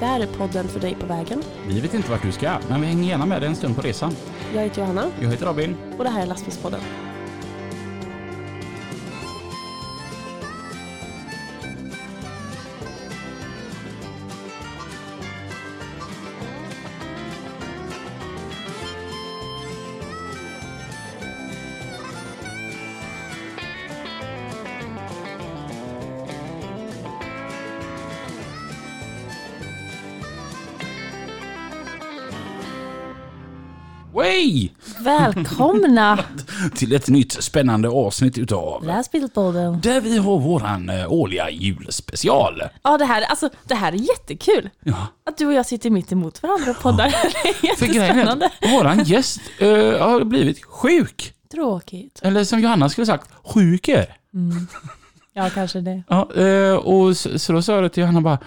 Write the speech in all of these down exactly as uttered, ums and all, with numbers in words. Det här är podden för dig på vägen. Vi vet inte vart du ska, men vi hänger gärna med dig en stund på resan. Jag heter Johanna. Jag heter Robin. Och det här är Lastbilspodden. Hej! Välkomna till ett nytt spännande avsnitt utav Lastbilspodden, där vi har våran årliga julspecial. Ja, det här, alltså, det här är jättekul. Ja. Att du och jag sitter mitt emot varandra och poddar. Ja. Det är jättespännande. För grejen, våran gäst äh, har blivit sjuk. Tråkigt. Eller som Johanna skulle sagt, sjuker. Mm. Ja, kanske det. Ja, och så, så då sa jag till Johanna bara,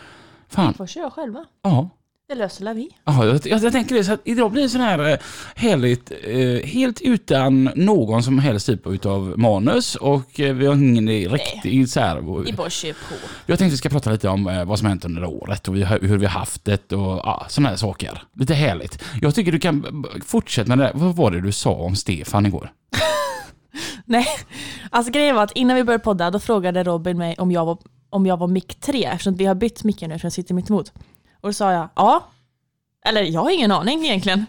fan. Vi får köra själva. Ja. Det löser vi. Ja, jag, jag tänker det. Så att idag blir det sån här helt, helt utan någon som helst typ av manus. Och vi har ingen riktig så här. Vi bara kör på. Jag tänkte att vi ska prata lite om vad som hänt under året. Och hur vi har haft det. Och ja, såna här saker. Lite härligt. Jag tycker du kan fortsätta med det. Vad var det du sa om Stefan igår? Nej. Alltså grejen var att innan vi började podda, då frågade Robin mig om jag var, om jag var mick tre. Eftersom vi har bytt micken nu, eftersom jag sitter mitt emot. Och då sa jag, ja. Eller jag har ingen aning egentligen.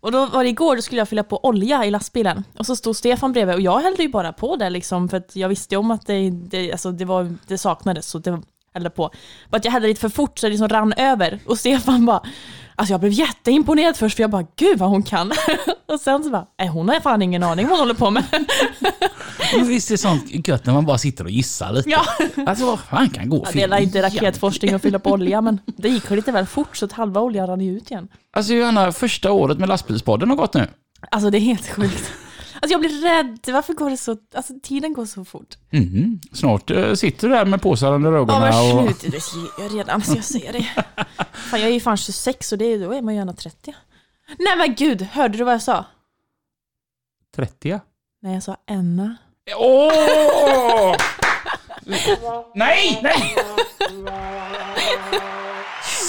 Och då var det igår, då skulle jag fylla på olja i lastbilen. Och så stod Stefan bredvid och jag hällde ju bara på det liksom. För att jag visste om att det, det, alltså det, var, det saknades, så det hällde på. Men att jag hällde lite för fort så det liksom rann över. Och Stefan bara, alltså jag blev jätteimponerad först. För jag bara, gud vad hon kan. Och sen så bara, nej hon har fan ingen aning vad hon håller på med. Men visst är det sånt gött när man bara sitter och gissar lite. Ja. Alltså vad fan kan gå fel? Ja, det är inte raketforskning och fylla på olja, men det gick ju lite väl fort så att halva oljan rann ut igen. Alltså Johanna, första året med lastbilspodden har gått nu. Alltså det är helt sjukt. Alltså jag blir rädd. Varför går det så? Alltså tiden går så fort. Mm. Snart äh, sitter du där med påsar under ögonen. Ja, men slutet, det är redan så jag ser det. Fan, jag är ju fan tjugosex och det är, då är man ju gärna trettio. Nej men gud, hörde du vad jag sa? trettio? Nej, jag sa Anna. Åh! nej, nej!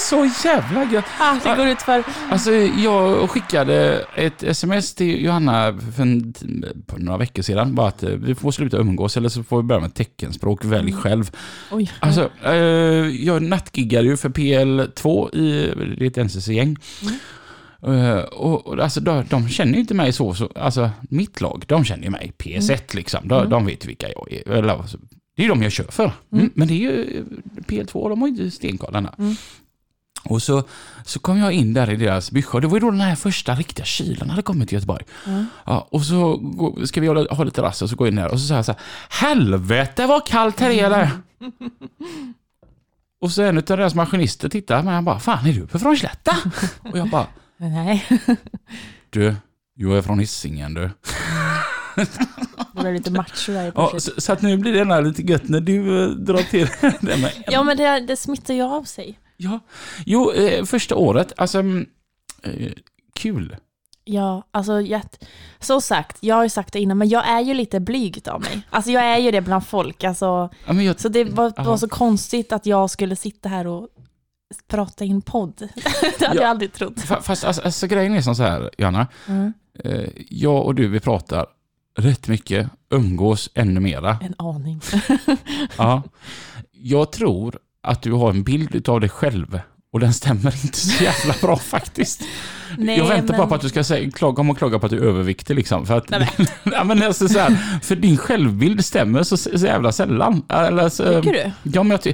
Så jävla gött. Ah, det går ut för. Alltså, jag skickade ett sms till Johanna för en, på några veckor sedan. Bara att vi får sluta umgås eller så får vi börja med teckenspråk. Välj själv. Oj. Alltså, eh, jag nattgiggade ju för P L två i det är ett N C C-gäng. Mm. Uh, och, och alltså de, de känner ju inte mig så, så alltså mitt lag, de känner ju mig P S ett mm. liksom, de, mm. de vet vilka jag är eller, alltså, det är ju de jag kör för mm. Mm, men det är ju P L två, de har ju inte stenkollarna mm. och så, så kom jag in där i deras bygge. Det var ju då den här första riktiga kylan hade kommit till Göteborg mm. ja, och så går, ska vi hålla, ha lite rast och så går jag in där och så säger jag så här, helvete vad kallt här är där mm. och så en av deras maskinister tittar men han bara, fan är du uppe från Släta? Och jag bara, nej. Du, jag är från Hisingen, du. Det är lite macho där i ja, så, så att nu blir det här lite gött när du drar till det med. Ja, men det, det smittar ju av sig. Ja. Jo, eh, första året, alltså eh, kul. Ja, alltså jätt... så sagt, jag har ju sagt det innan, men jag är ju lite blyg av mig. Alltså jag är ju det bland folk. Alltså, ja, jag... Så det var, var så konstigt att jag skulle sitta här och prata i en podd. Det hade ja, jag aldrig trott. Fast alltså, alltså, grejen är som så här, Johanna. Mm. Eh, jag och du, vi pratar rätt mycket. Umgås ännu mera. En aning. Ja. Jag tror att du har en bild av dig själv. Och den stämmer inte så jävla bra faktiskt. Nej, jag väntar men... på att du ska säga, klaga om och klaga på att du är överviktig. Liksom, för, att, nej, men... men alltså, så här, för din självbild stämmer så, så jävla sällan. Eller, så, tycker du? Ja, men jag, ty-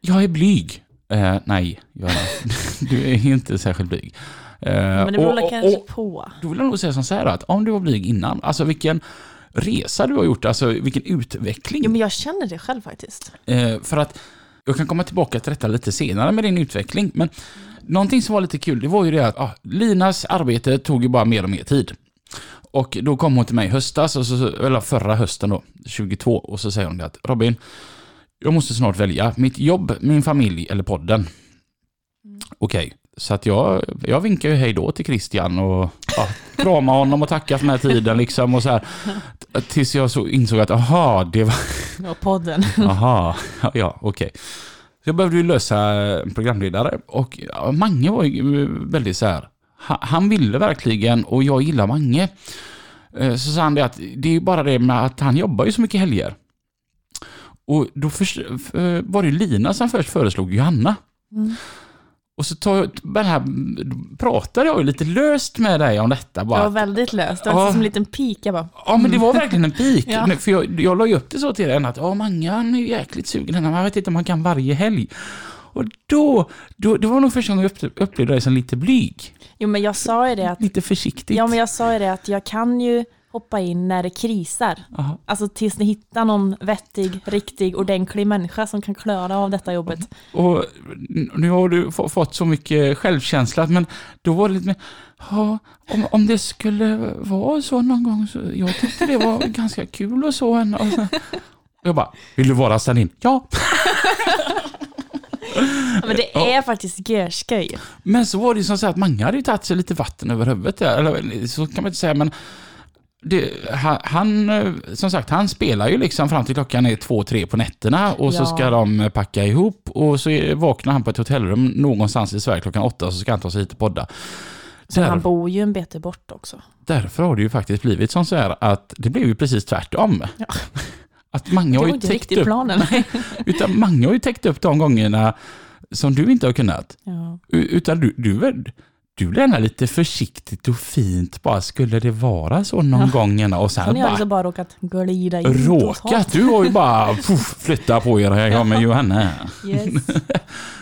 jag är blyg. Uh, nej, jag, du är inte särskilt blyg. Uh, Men det beror kanske på. Du vill nog säga som så här att om du var blyg innan, alltså vilken resa du har gjort, alltså vilken utveckling. Ja, men jag känner det själv faktiskt. Uh, för att jag kan komma tillbaka till detta lite senare med din utveckling. Men någonting som var lite kul, det var ju det att ah, Linas arbete tog ju bara mer och mer tid. Och då kom hon till mig höstas, och så, eller förra hösten då, tjugotvå, och så säger hon det att Robin, jag måste snart välja mitt jobb, min familj eller podden. Mm. Okej, så att jag, jag vinkar ju hej då till Christian och ja, kramar honom och tackar för den här tiden. Liksom, och så här, t- tills jag så insåg att aha, det var... Ja, podden. Aha, ja okej. Så jag behövde ju lösa en programledare. Och ja, Mange var ju väldigt så här. Han ville verkligen, och jag gillar Mange. Så sa han det att det är ju bara det med att han jobbar ju så mycket helger. Och då först, var det Lina som först föreslog Johanna. Mm. Och så tar, den här, pratade jag ju lite löst med dig om detta. Bara. Ja, väldigt löst. Det var ja, som en liten pika bara. Ja, men det var verkligen en pik. Ja. För jag, jag la ju upp det så till den att ja, Mange är jäkligt sugen. Man vet inte om man kan varje helg. Och då, då det var nog första gången jag upplevde dig som lite blyg. Jo, men jag sa ju det att... Lite försiktigt. Ja, men jag sa ju det att jag kan ju hoppa in när det krisar. Aha. Alltså tills ni hittar någon vettig, riktig, ordentlig människa som kan klara av detta jobbet. Och nu har du f- fått så mycket självkänsla, men då var det lite mer, ja, om, om det skulle vara så någon gång, så jag tyckte det var ganska kul och så. En, och så. Jag bara, vill du vara stann in? Ja! Ja, men det är ja, faktiskt görskoj. Men så var det ju som så att Mange hade ju tagit sig lite vatten över huvudet. Eller så kan man inte säga, men det, han, som sagt, han spelar ju liksom fram till klockan är två, tre på nätterna. Och ja, så ska de packa ihop. Och så vaknar han på ett hotellrum någonstans i Sverige klockan åtta. Så ska han ta sig hit och podda. Så han bor ju en bete bort också. Därför har det ju faktiskt blivit som så här att det blev ju precis tvärtom. Ja. Att Mange har ju täckt upp planen. Nej, utan Mange har ju täckt upp de gångerna som du inte har kunnat. Ja. Utan du du du lämnar lite försiktigt och fint bara, skulle det vara så någon ja, gång och sen bara. Jag har ju bara råkat glida in. Råkat, du har ju bara puff, flytta på er här med Johanna. Yes.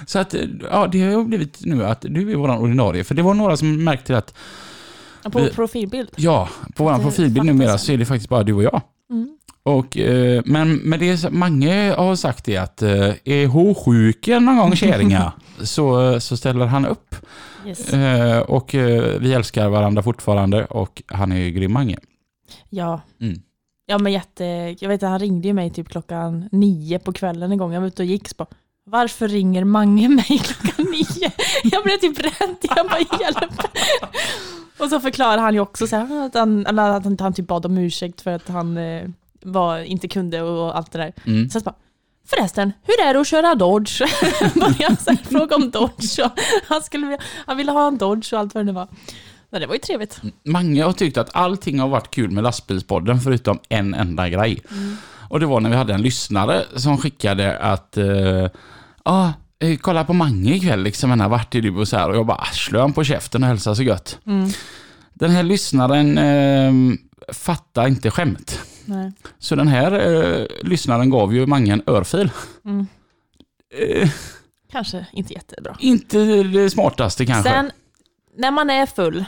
Så att ja, det har ju blivit nu att du är våran ordinarie, för det var några som märkte att på vi, profilbild. Ja, på våran profilbild numera så är det faktiskt bara du och jag. Mm. Och, men, men det Mange har sagt är att är hon sjuk någon gång käringa så, så ställer han upp. Yes. Och vi älskar varandra fortfarande och han är ju grym, Mange. Ja. Mm. Ja, men jätte, jag vet att han ringde ju mig typ klockan nio på kvällen en gång. Jag var ute och gick på. Varför ringer Mange mig klockan nio? Jag blev typ rädd. Jag bara hjälp. Och så förklarar han ju också så här att han, eller att han, han typ bad om ursäkt för att han var, inte kunde och allt det där. Mm. Så jag bara, förresten, hur är det att köra Dodge? Jag frågade om Dodge. Han, skulle, han ville ha en Dodge och allt vad det var. Men det var ju trevligt. Mange har tyckt att allting har varit kul med Lastbilspodden förutom en enda grej. Mm. Och det var när vi hade en lyssnare som skickade att ja, uh, uh, kolla på Mange ikväll liksom, han har varit i Dubbo och så här. Och jag bara, slå han på käften och hälsa så gött. Mm. Den här lyssnaren uh, fattar inte skämt. Nej. Så den här eh, lyssnaren gav ju Mange en örfil. Mm. eh, Kanske inte jättebra. Inte det smartaste kanske. Sen, när man är full,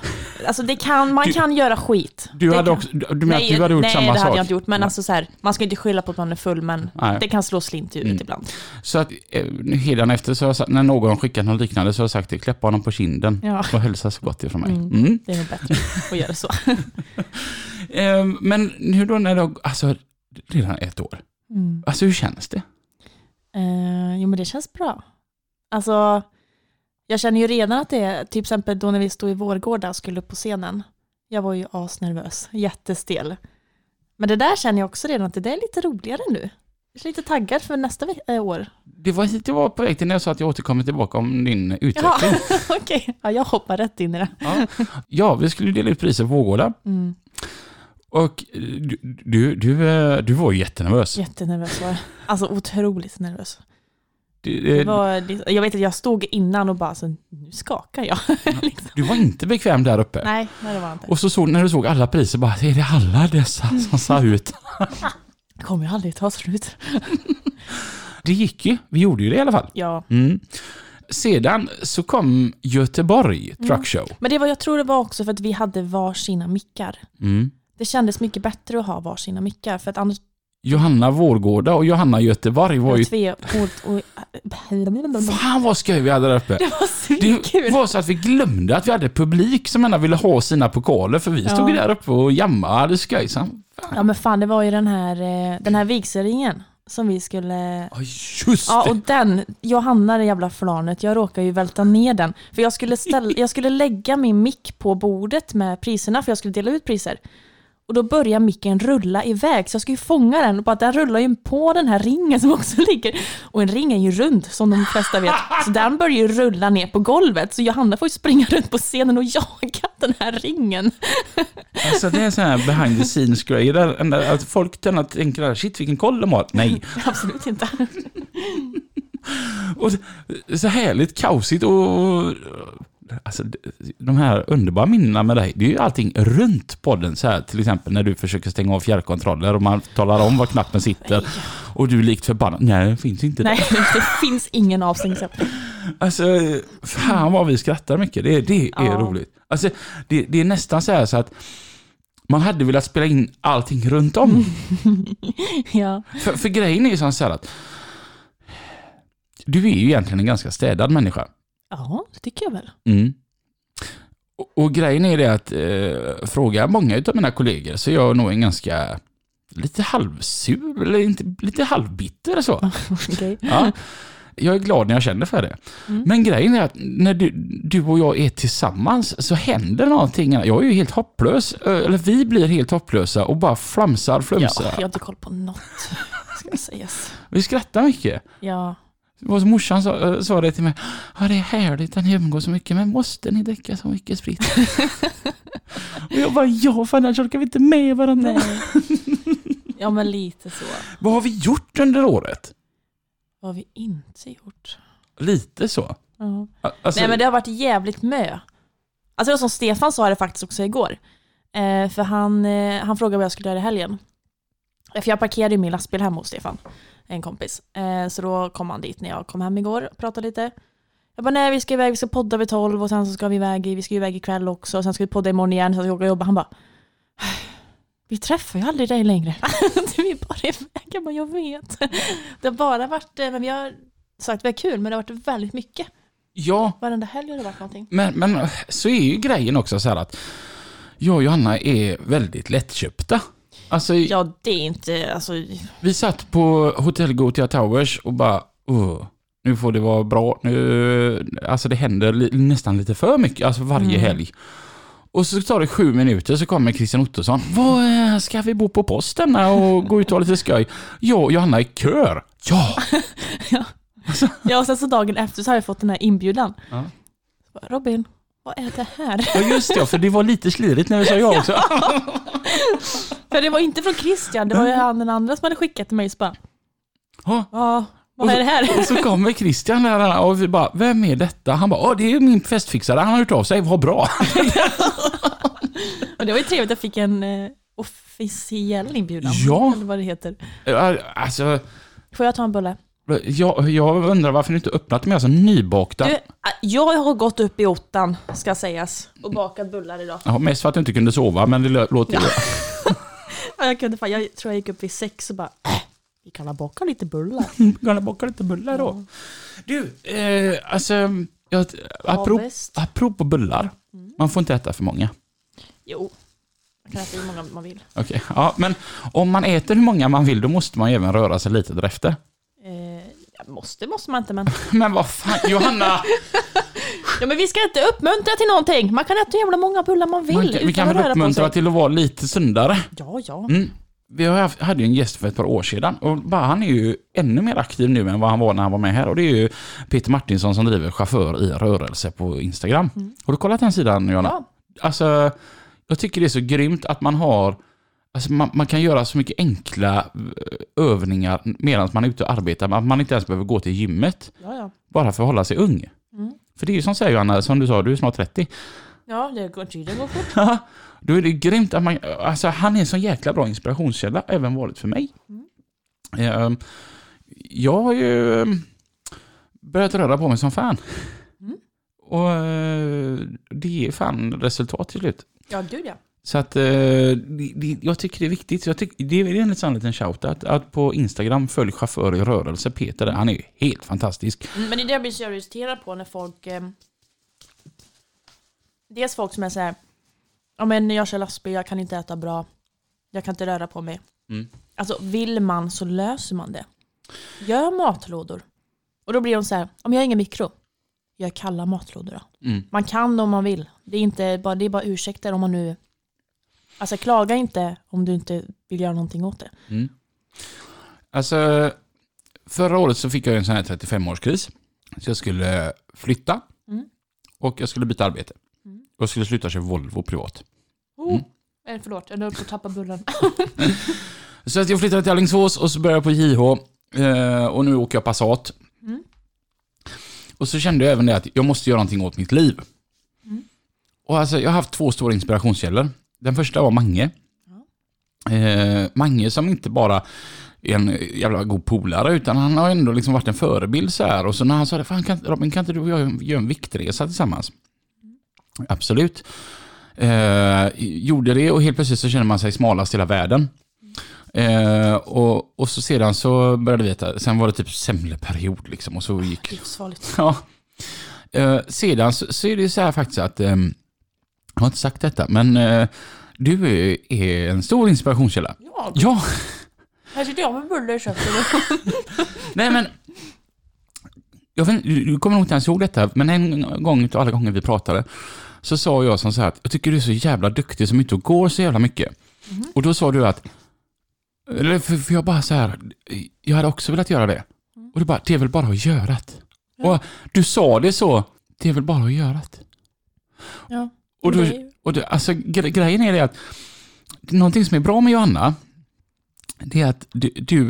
alltså det kan, man du, kan göra skit. Du hade också, du, du nej, att du hade gjort nej, samma sak. Nej, det hade sak. Jag inte gjort. Men alltså så här, man ska inte skylla på att man är full, men nej, det kan slå slint ut mm. ibland. Så att hedan efter så jag sagt, när någon skickat någon liknande så har jag sagt det, kläppa honom på kinden ja, och hälsa så gott ifrån mig. Mm. Mm. Det är nog bättre att göra så. Men hur då när det har, alltså redan ett år. Mm. Alltså hur känns det? Eh, jo men det känns bra. Alltså jag känner ju redan att det är typ exempel då när vi stod i Vårgården och skulle upp på scenen. Jag var ju asnervös, jättestel. Men det där känner jag också redan att det där är lite roligare nu. Jag är lite taggad för nästa år. Det var, det var på väg till när jag sa att jag återkommer tillbaka om din utveckling. Ja, okej. Okay. Ja, jag hoppar rätt in i det. Ja, ja vi skulle dela ut priser på Vårgården. Mm. Och du, du, du, du var ju jättenervös. Jättenervös var jag. Alltså otroligt nervös. Du, det var, jag vet att jag stod innan och bara, så, nu skakar jag. Liksom. Du var inte bekväm där uppe. Nej, det var inte. Och så såg, när du såg alla priser, bara, är det alla dessa som sa ut? Det kommer ju aldrig ta slut. Det gick ju, vi gjorde ju det i alla fall. Ja. Mm. Sedan så kom Göteborg Truck Show. Mm. Men det var, jag tror det var också för att vi hade varsina mickar. Mm. Det kändes mycket bättre att ha varsina mickar för att annars... Johanna Vårgårda och Johanna Göteborg var ju... Tve... Och... Fan vad skoj vi hade där uppe. Det var så kul. Det var så att vi glömde att vi hade publik som ena ville ha sina pokaler för vi ja, stod där uppe och jammade skojsam. Ja men fan, det var ju den här, den här vigselringen som vi skulle... Ja just det. Ja och den, Johanna det jävla flanet, jag råkar ju välta ner den. För jag skulle, ställa, jag skulle lägga min mick på bordet med priserna för jag skulle dela ut priser. Och då börjar micken rulla iväg. Så jag ska ju fånga den. Och bara, den rullar ju på den här ringen som också ligger. Och en ring är ju rund, som de flesta vet. Så den börjar ju rulla ner på golvet. Så Johanna får ju springa runt på scenen och jaga den här ringen. Alltså det är så här behind the scenes grejer. Att folk tänker, shit vilken koll de har. Nej. Absolut inte. Och så härligt kaosigt och... Alltså, de här underbara minnena med dig, det är ju allting runt podden så här, till exempel när du försöker stänga av fjärrkontroller och man talar om var knappen sitter och du likt förbannad, nej det finns inte det. Nej, det finns ingen avstängning. Alltså, fan vad vi skrattar mycket, det, det är ja. roligt. Alltså, det, det är nästan så här så att man hade velat spela in allting runt om. Ja. För, för grejen är ju så här att du är ju egentligen en ganska städad människa. Ja, det tycker jag väl. Mm. Och, och grejen är det att eh, fråga många av mina kollegor så jag är nog en ganska lite halvsur eller inte, lite halvbitter eller så. Okay. Ja, jag är glad när jag känner för det. Mm. Men grejen är att när du, du och jag är tillsammans så händer någonting. Jag är ju helt hopplös, eller vi blir helt hopplösa och bara flamsar, flumsar. Ja, jag har inte koll på något, ska jag säga. Vi skrattar mycket. Ja. Morsan sa, sa det till mig, ja, det är härligt att ni umgås så mycket, men måste ni dricka så mycket sprit? Och jag bara, ja fan, annars orkar vi inte med varandra. Nej. Ja men lite så. Vad har vi gjort under året? Vad har vi inte gjort? Lite så. Uh-huh. Alltså, nej men det har varit jävligt mö. Alltså som Stefan sa det faktiskt också igår. Eh, för han, eh, han frågade vad jag skulle göra i helgen. För jag parkerade ju min lastbil hemma hos Stefan, en kompis. Eh, så då kom han dit när jag kom hem igår och pratade lite. Jag bara, nej vi ska iväg, vi ska podda vid tolv och sen så ska vi iväg, vi ska iväg ikväll också. Och sen ska vi podda imorgon igen, så ska jag åka och jobba. Han bara, vi träffar ju aldrig dig längre. Vi är bara iväg, jag bara, jag vet. Det har bara varit, men vi har sagt det var kul, men det har varit väldigt mycket. Ja. Varenda helg har det varit någonting. Men, men så är ju grejen också så här att jag och Johanna är väldigt lättköpta. Alltså, ja, det är inte... Alltså... Vi satt på Hotell Goatia Towers och bara, oh, nu får det vara bra. Nu, alltså det händer li, nästan lite för mycket, alltså varje mm. helg. Och så tar det sju minuter så kommer Christian Ottosson. Vad ska vi bo på posten och gå ut och ha lite skoj? Jag och Johanna i kör. Ja! Ja. Alltså. Ja, och sen så dagen efter så har jag fått den här inbjudan. Ja. Robin, vad är det här? Ja, just det, för det var lite slirigt när vi sa jag också. Ja. För det var inte från Christian, det var ju han den andra som hade skickat till mig så bara, ja, ah, vad är det här? Och så, och så kommer Christian där och vi bara, vem är detta? Han bara, oh, det är min festfixare, han har gjort av sig, vad bra. Och det var ju trevligt, jag fick en eh, officiell inbjudan. Ja. Eller vad det heter. Alltså, får jag ta en bulle? Jag, jag undrar varför du inte öppnat mig, alltså nybakta. Du, jag har gått upp i åttan, ska sägas, och bakat bullar idag. Ja, mest för att du inte kunde sova, men det låter ju... Jag, kunde, jag tror jag gick upp vid sex och bara, äh, vi kan baka lite bullar. Vi kan baka lite bullar då. Mm. Du, eh, alltså, jag, apropå, apropå bullar, mm. man får inte äta för många. Jo, man kan äta hur många man vill. Okay. Ja, men om man äter hur många man vill, då måste man ju även röra sig lite därefter. Eh, måste, måste man inte, men... Men vad fan, Johanna... Ja, men vi ska inte uppmuntra till någonting. Man kan äta hur jävla många bullar man vill. Man kan, vi kan väl uppmuntra till att vara lite sundare. Ja, ja. Mm. Vi hade ju en gäst för ett par år sedan. Och bara, han är ju ännu mer aktiv nu än vad han var när han var med här. Och det är ju Peter Martinsson som driver Chaufför i rörelse på Instagram. Mm. Har du kollat den sidan, Johanna? Ja. Alltså, jag tycker det är så grymt att man har... Alltså, man, man kan göra så mycket enkla övningar medan man är ute och arbetar. Att man inte ens behöver gå till gymmet. Ja, ja. Bara för att hålla sig ung. Mm. För det är ju som säger Johanna, som du sa, du är snart trettio. Ja, det går tydligt. Ja, då är det grymt att man... Alltså, han är en sån jäkla bra inspirationskälla, även varit för mig. Mm. Jag har ju börjat röra på mig som fan. Mm. Och det är fan resultat till slut. Ja, gud ja. Så att jag tycker det är viktigt. Jag tycker, det är en liten, liten shoutout att på Instagram följ Chaufför i rörelse. Peter, han är ju helt fantastisk. Men det är det jag blir så irriterad på när folk... Eh, dels folk som är så här, ja men jag kör lastbil, jag kan inte äta bra. Jag kan inte röra på mig. Mm. Alltså vill man så löser man det. Gör matlådor. Och då blir de så här, om jag har ingen mikro. Jag kallar matlådor då. Mm. Man kan om man vill. Det är, inte bara, det är bara ursäkter om man nu... Alltså klaga inte om du inte vill göra någonting åt det. Mm. Alltså förra året så fick jag en sån här trettiofem-årskris. Så jag skulle flytta mm. och jag skulle byta arbete. Mm. Och jag skulle sluta köra Volvo privat. Oh, mm. Förlåt, jag höll på att tappa bullen. Så jag flyttade till Alingsås och så började jag på J H. Och nu åker jag Passat. Mm. Och så kände jag även det att jag måste göra någonting åt mitt liv. Mm. Och alltså jag har haft två stora inspirationskällor. Den första var Mange. Mm. Eh, Mange som inte bara är en jävla god polare, utan han har ändå liksom varit en förebild så här. Och så när han sa det, fan kan, Robin, kan inte du och jag göra en viktresa tillsammans? Mm. Absolut. Eh, gjorde det och helt plötsligt så känner man sig smalast i hela världen. Eh, och, och så sedan så började vi äta. Sen var det typ semleperiod liksom. Och så gick livsfarligt. Ja. eh, Sedan så, så är det så här faktiskt att eh, jag har inte sagt detta, men eh, du är, är en stor inspirationskälla. Ja, ja. Här sitter jag med buller i köpte. Nej men jag vet, du kommer nog inte ens ihåg detta. Men en gång utav alla gånger vi pratade, så sa jag som så här att jag tycker du är så jävla duktig som inte går så jävla mycket. Mm-hmm. Och då sa du att eller för, för jag bara så här, jag hade också velat göra det. Mm. Och du bara, det är väl bara att göra det. Ja. Och du sa det så, det är väl bara att göra det. Ja. Och du, och du, alltså gre- grejen är det att någonting som är bra med Johanna, det är att du du,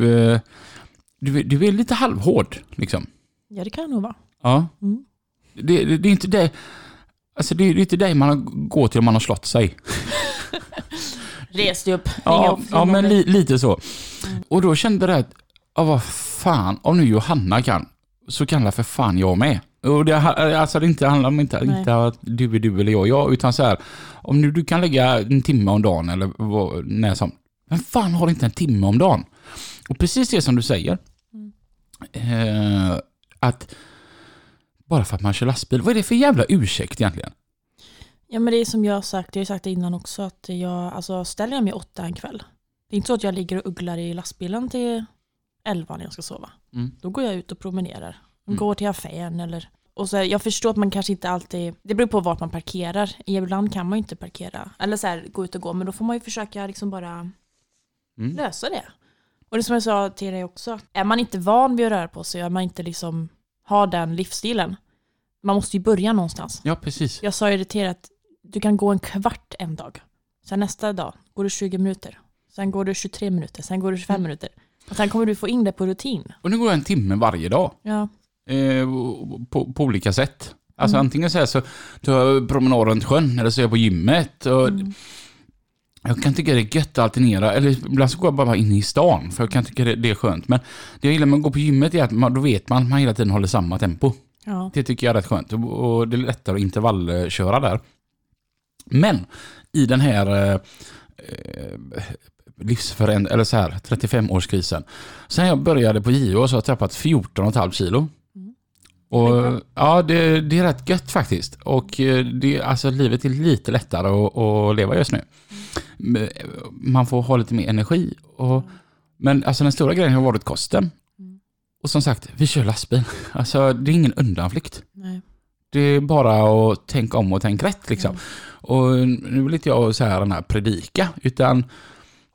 du, du är lite halvhård liksom. Ja, det kan nog vara. Ja. Mm. Det, det, det är inte det, alltså det, det är inte det man går till om man har slått sig. Reste upp. Ja, upp, ja men li, lite så. Mm. Och då kände jag att, ja vad fan, om nu Johanna kan, så kan det för fan jag med. Och det, alltså det inte handlar om inte, inte att du är du eller jag, jag, utan så här, om nu du kan lägga en timme om dagen eller när som, men fan har inte en timme om dagen? Och precis det som du säger, mm. eh, att bara för att man kör lastbil, vad är det för jävla ursäkt egentligen? Ja, men det är som jag har sagt, jag har sagt det innan också, att jag, alltså ställer jag mig åtta en kväll. Det är inte så att jag ligger och ugglar i lastbilen till elva när jag ska sova. Mm. Då går jag ut och promenerar. Mm. Går till affären eller... Och så här, jag förstår att man kanske inte alltid... Det beror på vart man parkerar. Ibland kan man ju inte parkera. Eller så här, gå ut och gå. Men då får man ju försöka liksom bara mm. lösa det. Och det som jag sa till dig också. Är man inte van vid att röra på sig, är man inte liksom har den livsstilen. Man måste ju börja någonstans. Ja, precis. Jag sa ju det till dig att du kan gå en kvart en dag. Sen nästa dag går du tjugo minuter. Sen går du tjugotre minuter. Sen går du tjugofem minuter. Och sen kommer du få in det på rutin. Och nu går jag en timme varje dag. Ja. Eh, på, på olika sätt. Alltså mm. antingen så här så tar jag promenaden runt sjön. Eller så är jag på gymmet. Och mm. jag kan tycka det är gött att alternera. Eller ibland så går jag bara in i stan. För jag kan tycka det, det är skönt. Men det jag gillar med att gå på gymmet är att man, då vet man att man hela tiden håller samma tempo. Ja. Det tycker jag är rätt skönt. Och det är lättare att intervallköra där. Men i den här eh, livsföränd- eller så här trettiofem-årskrisen, sen jag började på J O så har jag tappat fjorton komma fem kilo. Mm. Och ja, det, det är rätt gött faktiskt. Och det, alltså, livet är lite lättare att, att leva just nu. Mm. Man får ha lite mer energi. Och, men alltså, den stora grejen har varit kosten. Mm. Och som sagt, vi kör lastbil. Alltså, det är ingen undanflykt. Nej. Det är bara att tänka om och tänka rätt liksom. Mm. Och nu vill inte jag så här, den här predika, utan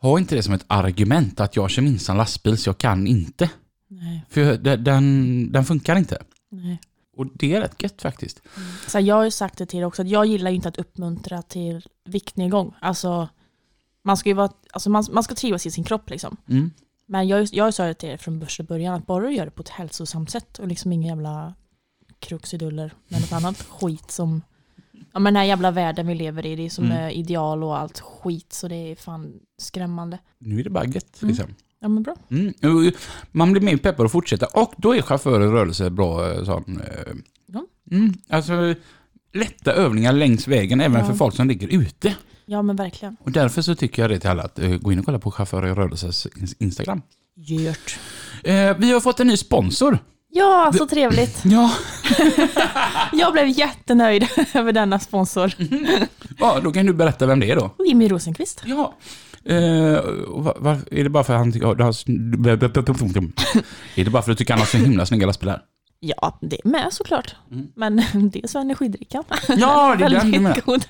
ha inte det som ett argument att jag kör minsann lastbil så jag kan inte. Nej. För den, den funkar inte. Nej. Och det är rätt gött faktiskt. Mm. Så jag har ju sagt det till dig också, att jag gillar ju inte att uppmuntra till viktnedgång. Alltså man ska ju vara, alltså man, man ska trivas i sin kropp liksom. Mm. Men jag jag sa det till dig från början att bara du gör det på ett hälsosamt sätt och liksom inga jävla kruxiduller med något annat skit som, ja men den här jävla världen vi lever i, det är som mm. är ideal och allt skit, så det är fan skrämmande. Nu är det bara gött liksom. Mm. Ja men bra. Mm. Man blir mer peppad och fortsätter, och då är chaufför i rörelse bra sån. Ja. Mm. Alltså lätta övningar längs vägen även ja. För folk som ligger ute. Ja men verkligen. Och därför så tycker jag det till alla att gå in och kolla på chaufför i rörelses Instagram. Gjort. Vi har fått en ny sponsor. Ja, så trevligt. Ja. Jag blev jättenöjd över denna sponsor. Mm. Ja, då kan du berätta vem det är då. Jimmy Rosenqvist. Ja. Eh, var, var, är det bara för att han tycker är det bara för att du tycker han har så himla snygga lastbilar? Ja, det är med såklart. Mm. Men det är så energidrickan. Ja, det är den. Väldigt god.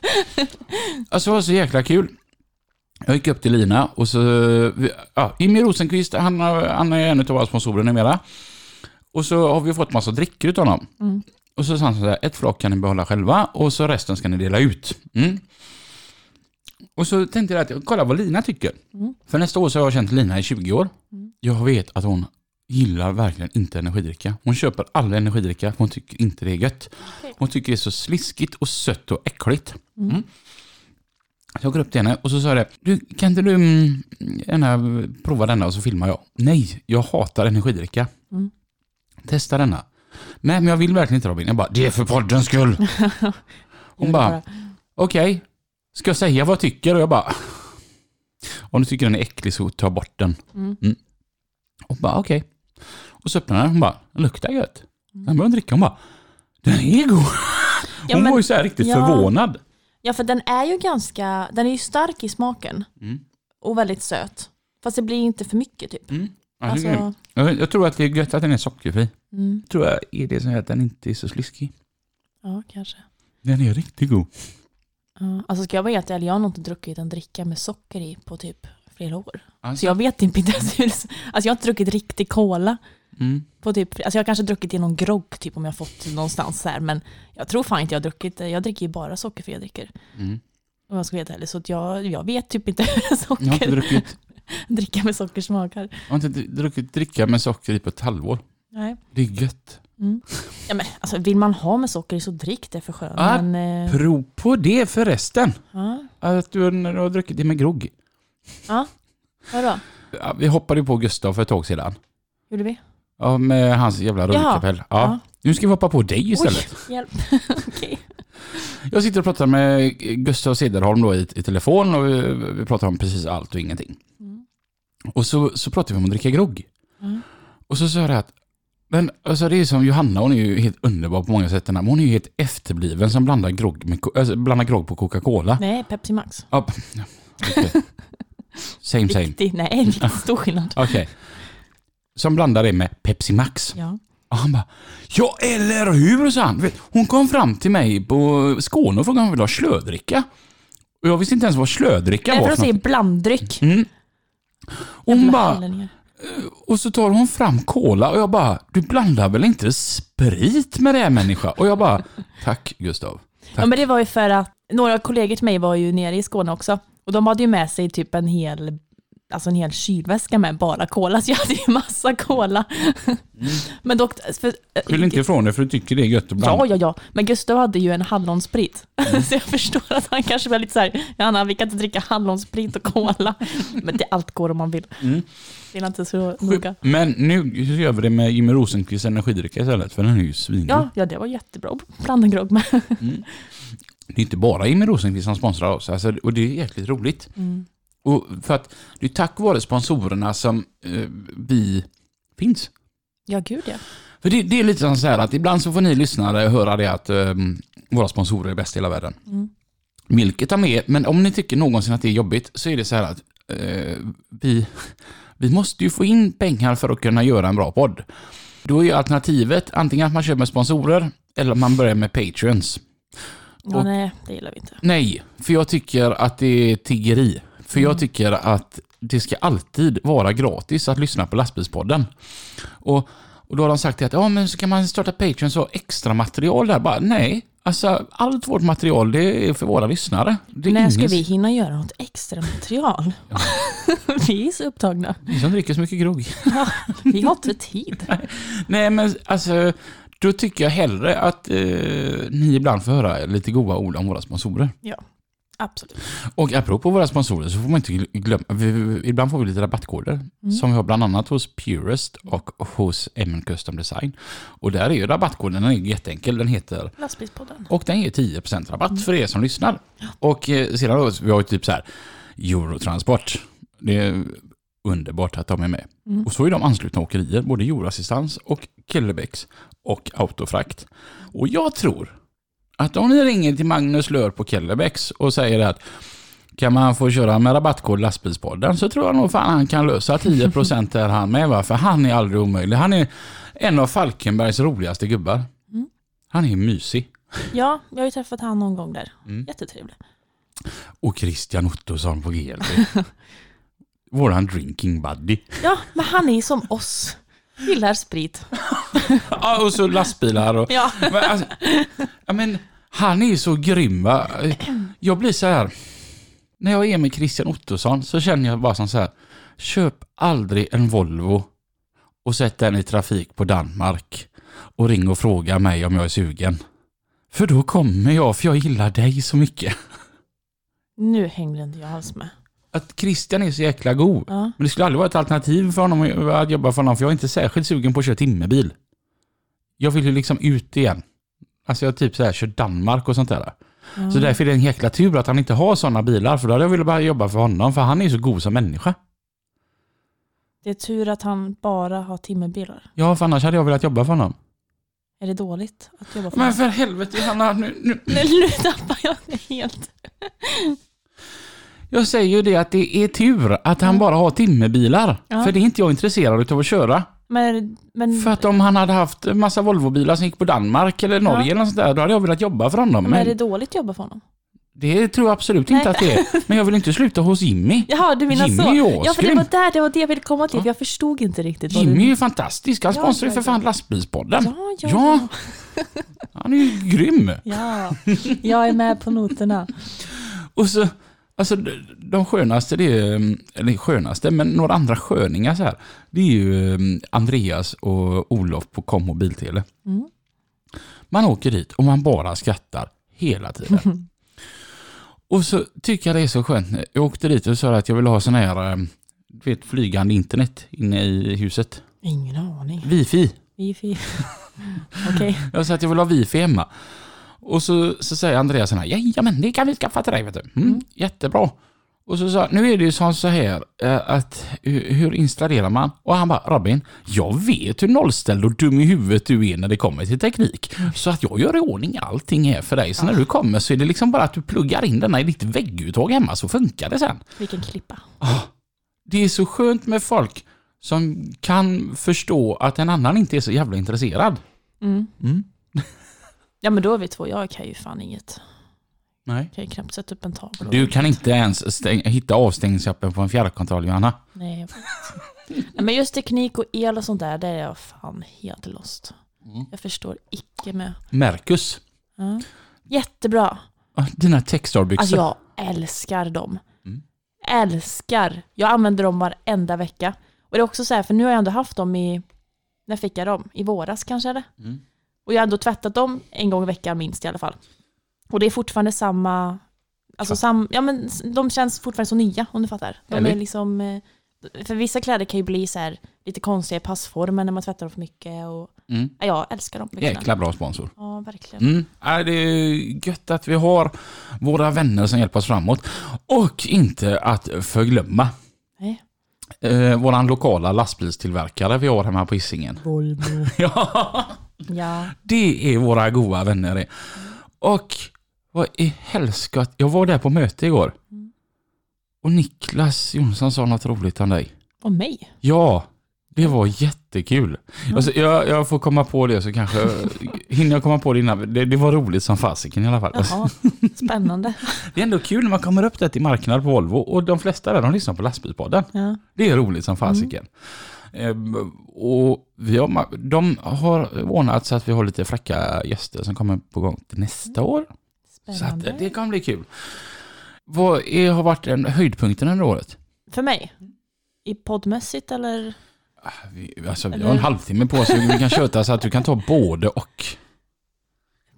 Alltså, det var så jäkla kul. Jag gick upp till Lina och så ja, Jimmy Rosenqvist, han, han är en av våra sponsorer numera. Och så har vi fått massa drickor utav dem. Mm. Och så sa han så här, ett flak kan ni behålla själva och så resten ska ni dela ut. Mm. Och så tänkte jag att jag kollar vad Lina tycker. Mm. För nästa år så har jag känt Lina i tjugo år. Mm. Jag vet att hon gillar verkligen inte energidricka. Hon köper alla energidricka för hon tycker inte det är gött. Okay. Hon tycker det är så sliskigt och sött och äckligt. Mm. Mm. Så jag går upp till henne och så sa jag, du, kan inte du gärna prova denna och så filmar jag. Nej, jag hatar energidricka. Mm. Testa denna. Nej, men jag vill verkligen inte, Robin. Jag bara, det är för poddens skull. Hon bara, okej. Okay. Ska jag säga vad jag tycker? Och jag bara, om du tycker den är äcklig så ta bort den. Mm. Mm. Och bara, okej. Okay. Och så öppnar den. Hon bara, den luktar gött. Mm. Den började dricka. Hon bara, den är god. Ja, hon men, var ju så här riktigt ja, förvånad. Ja, för den är ju ganska, den är ju stark i smaken. Mm. Och väldigt söt. Fast det blir inte för mycket typ. Mm. Alltså, jag, jag tror att det är gött att den är sockerfri. Mm. Tror jag är det som är att den inte är så sliskig. Ja, kanske. Den är riktigt god. Ja, alltså ska jag vara helt ärlig, jag har nog inte druckit en dricka med socker i på typ flera år. Alltså. Så jag vet inte. Alltså jag har inte druckit riktig cola. Mm. På typ, alltså jag har kanske druckit i någon grogg typ om jag fått någonstans här. Men jag tror fan inte jag har druckit. Jag dricker ju bara sockerfria dricker. Mm. Om jag ska vara helt ärlig. Så att jag, jag vet typ inte hur socker... Jag har inte druckit... dricka med socker smakar. Jag har inte druckit dricka med socker i på ett halvår. Nej. Det är gött. Mm. Ja, men, alltså, vill man ha med socker så drick det för skön. Ja, men, eh... prov på det förresten. Ja. Att du, när du har druckit det med grogg. Ja, vadå? Ja, vi hoppade på Gustav för ett tag sedan. Gjorde vi? Ja, med hans jävla rullkapell. Ja. Ja. Nu ska vi hoppa på dig istället. Oj, hjälp. Okej. Jag sitter och pratar med Gustav Sederholm då i, i telefon och vi, vi pratar om precis allt och ingenting. Mm. Och så, så pratar vi om att dricka grogg. Mm. Och så sa jag att men alltså det är som Johanna, hon är ju helt underbar på många sätt. Men hon är ju helt efterbliven som blandar grogg, med, alltså blandar grogg på Coca-Cola. Nej, Pepsi Max. Ja, okay. Same, same. Viktig, nej, riktigt stor skillnad. Okej. Okay. Som blandar det med Pepsi Max. Ja. Och han bara, ja eller hur, sa han. Hon kom fram till mig på Skåne och frågade om hon ville ha slödricka. Och jag visste inte ens vad slödricka var. Nej, för de säger blanddryck. Mm. Och hon bara... Och så tar hon fram cola och jag bara, du blandar väl inte sprit med det här människa? Och jag bara, tack Gustav. Tack. Ja, men det var ju för att några kollegor till mig var ju nere i Skåne också. Och de hade ju med sig typ en hel, alltså en hel kylväska med bara cola. Så jag hade ju massa cola. Mm. Men dock... För, skyll inte ifrån det för du tycker det är gött att blanda. Ja, ja, ja. Men Gustav hade ju en hallonsprit. Mm. Så jag förstår att han kanske var lite så här, Johanna, vi kan inte dricka hallonsprit och cola. Men det allt går om man vill. Mm. Det är inte så noga. Men nu gör vi det med Jimmy Rosenqvist energidricka istället. För den är ju svin. Ja, ja, det var jättebra. Bland en grogg med. Mm. Det är inte bara Jimmy Rosenqvist som sponsrar oss. Alltså, och det är jäkligt roligt. Mm. Och för att det är tack vare sponsorerna som eh, vi finns. Ja, gud ja. För det, det är lite så här att ibland så får ni lyssnare höra det att eh, våra sponsorer är bäst i hela världen. Mm. Vilket är med, men om ni tycker någonsin att det är jobbigt så är det så här att eh, vi, vi måste ju få in pengar för att kunna göra en bra podd. Då är ju alternativet antingen att man köper med sponsorer eller man börjar med Patreons. Ja, och, nej, det gillar vi inte. Nej, för jag tycker att det är tiggeri. För jag tycker att det ska alltid vara gratis att lyssna på Lastbilspodden. Och, och då har de sagt att ja, men så kan man starta Patreon så extra material där. Bara, nej, alltså, allt vårt material det är för våra lyssnare. Det när ska ingen... vi hinna göra något extra material? Ja. Vi är så upptagna. Vi som dricker så mycket grogg. Ja, vi har inte tid. Nej, nej, men alltså, då tycker jag hellre att eh, ni ibland får höra lite goda ord om våra sponsorer. Ja. Absolut. Och apropå våra sponsorer så får man inte glömma, vi, ibland får vi lite rabattkoder mm. som vi har bland annat hos Purest och hos M N Custom Design. Och där är ju rabattkoden, den är jätteenkel, den heter Lastbilspodden. Och den ger tio procent rabatt mm. för er som lyssnar. Och eh, sedan då, vi har ju typ så här Eurotransport, det är underbart att de är med. Mm. Och så är de anslutna åkerier, både Euroassistans och Kellebäcks och Autofrakt. Och jag tror att om ni ringer till Magnus Lör på Kellebäcks och säger att kan man få köra med rabattkod Lastbilspodden så tror jag nog fan han kan lösa tio procent där han med. Va? För han är aldrig omöjlig. Han är en av Falkenbergs roligaste gubbar. Mm. Han är mysig. Ja, jag har ju träffat han någon gång där. Mm. Jättetrevlig. Och Christian Ottosson på G L B. Våran drinking buddy. Ja, men han är som oss. Gillar sprit. Ja, och så lastbilar. Och, ja. Men, alltså, ja, men han är så grym, va? Jag blir så här... När jag är med Christian Ottosson så känner jag bara som så här... Köp aldrig en Volvo och sätt den i trafik på Danmark. Och ring och fråga mig om jag är sugen. För då kommer jag, för jag gillar dig så mycket. Nu hänger inte jag alls med. Att Christian är så jäkla god. Ja. Men det skulle aldrig vara ett alternativ för honom att jobba för honom. För jag är inte särskilt sugen på att köra timmerbil. Jag vill ju liksom ut igen. Alltså jag typ så här kör Danmark och sånt där. Ja. Så därför är det en jäkla tur att han inte har sådana bilar. För då hade jag velat bara jobba för honom. För han är ju så god som människa. Det är tur att han bara har timmerbilar. Ja, för annars hade jag velat jobba för honom. Är det dåligt att jobba för Men för honom? Helvete, Hanna, nu... Nu, nu tappar jag det helt. Jag säger ju det att det är tur att han mm. bara har timmerbilar. Ja. För det är inte jag intresserad av att köra. Men, men, för att om han hade haft massa Volvobilar som gick på Danmark eller Norge ja. Eller sånt där, då hade jag velat jobba för honom. Men, men är det dåligt att jobba för honom? Det tror jag absolut Nej. Inte att det är. Men jag vill inte sluta hos Jimmy. Jaha, du menar Jimmy så. Ja, för det var där, det var det jag ville komma till. Ja. Jag förstod inte riktigt. Jimmy är ju fantastisk. Han ja, sponsrar ju för fan Lastbilspodden. Ja, ja, ja. ja, han är ju grym. Ja, jag är med på noterna. Och så, alltså de skönaste, det är, eller skönaste, men några andra sköningar så här. Det är ju Andreas och Olof på Kommo Biltele. Mm. Man åker dit och man bara skrattar hela tiden. Och så tycker jag det är så skönt. Jag åkte dit och sa att jag ville ha sån här vet, flygande internet inne i huset. Ingen aning. Wifi. Wifi. Okej. Okay. Jag sa att jag ville ha wifi hemma. Och så, så säger Andreas så här, jajamän, det kan vi skaffa till dig, vet du. Mm, mm. Jättebra. Och så sa nu är det ju så här, att hur installerar man? Och han bara, Robin, jag vet hur nollställd och dum i huvudet du är när det kommer till teknik. Så att jag gör i ordning allting här för dig. Så när du kommer så är det liksom bara att du pluggar in den här i ditt vägguttag hemma så funkar det sen. Vilken klippa. Det är så skönt med folk som kan förstå att en annan inte är så jävla intresserad. Mm. Mm. Ja, men då är vi två. Jag kan ju fan inget... Nej. Kan jag knappt sätta upp en tavla. Du kan inte ens stäng- hitta avstängningsappen på en fjärrkontroll, Johanna. Nej, Nej, men just teknik och el och sånt där, där är jag fan helt lost. Mm. Jag förstår icke med. Mercus. Mm. Jättebra. Dina Textar-byxor. Alltså, jag älskar dem. Mm. Älskar. Jag använder dem varenda vecka. Och det är också så här, för nu har jag ändå haft dem i... När fick jag dem? I våras kanske, eller? Mm. Och jag har ändå tvättat dem en gång i veckan minst i alla fall. Och det är fortfarande samma... Alltså sam, ja, men de känns fortfarande så nya, om du fattar. De är liksom, för vissa kläder kan ju bli så här, lite konstiga i passformen när man tvättar dem för mycket. Och, mm. ja, jag älskar dem. Jäkla bra sponsor. Ja, verkligen. Mm. Ja, det är gött att vi har våra vänner som hjälper oss framåt. Och inte att förglömma. Nej. Eh, våran lokala lastbilstillverkare vi har hemma på Hisingen. Volvo. ja. ja. Det är våra goda vänner det. Och... Vad i helskott? Jag var där på möte igår. Mm. Och Niklas Jonsson sa något roligt om dig. Om mig? Ja, det var jättekul. Mm. Alltså, jag, jag får komma på det så kanske... hinner jag komma på det innan? Det, det var roligt som fasiken i alla fall. Jaha, spännande. Det är ändå kul när man kommer upp där till marknaden på Volvo. Och de flesta där, de lyssnar på Lastbilspodden. Ja. Det är roligt som fasiken. Mm. Ehm, och vi har, de har ordnat så att vi har lite fräcka gäster som kommer på gång till nästa mm. år. Så att det kan bli kul. Vad är, har varit en höjdpunkten under året? För mig? I poddmässigt eller? Vi, alltså, eller? Vi har en halvtimme på så vi kan köta så att du kan ta både och.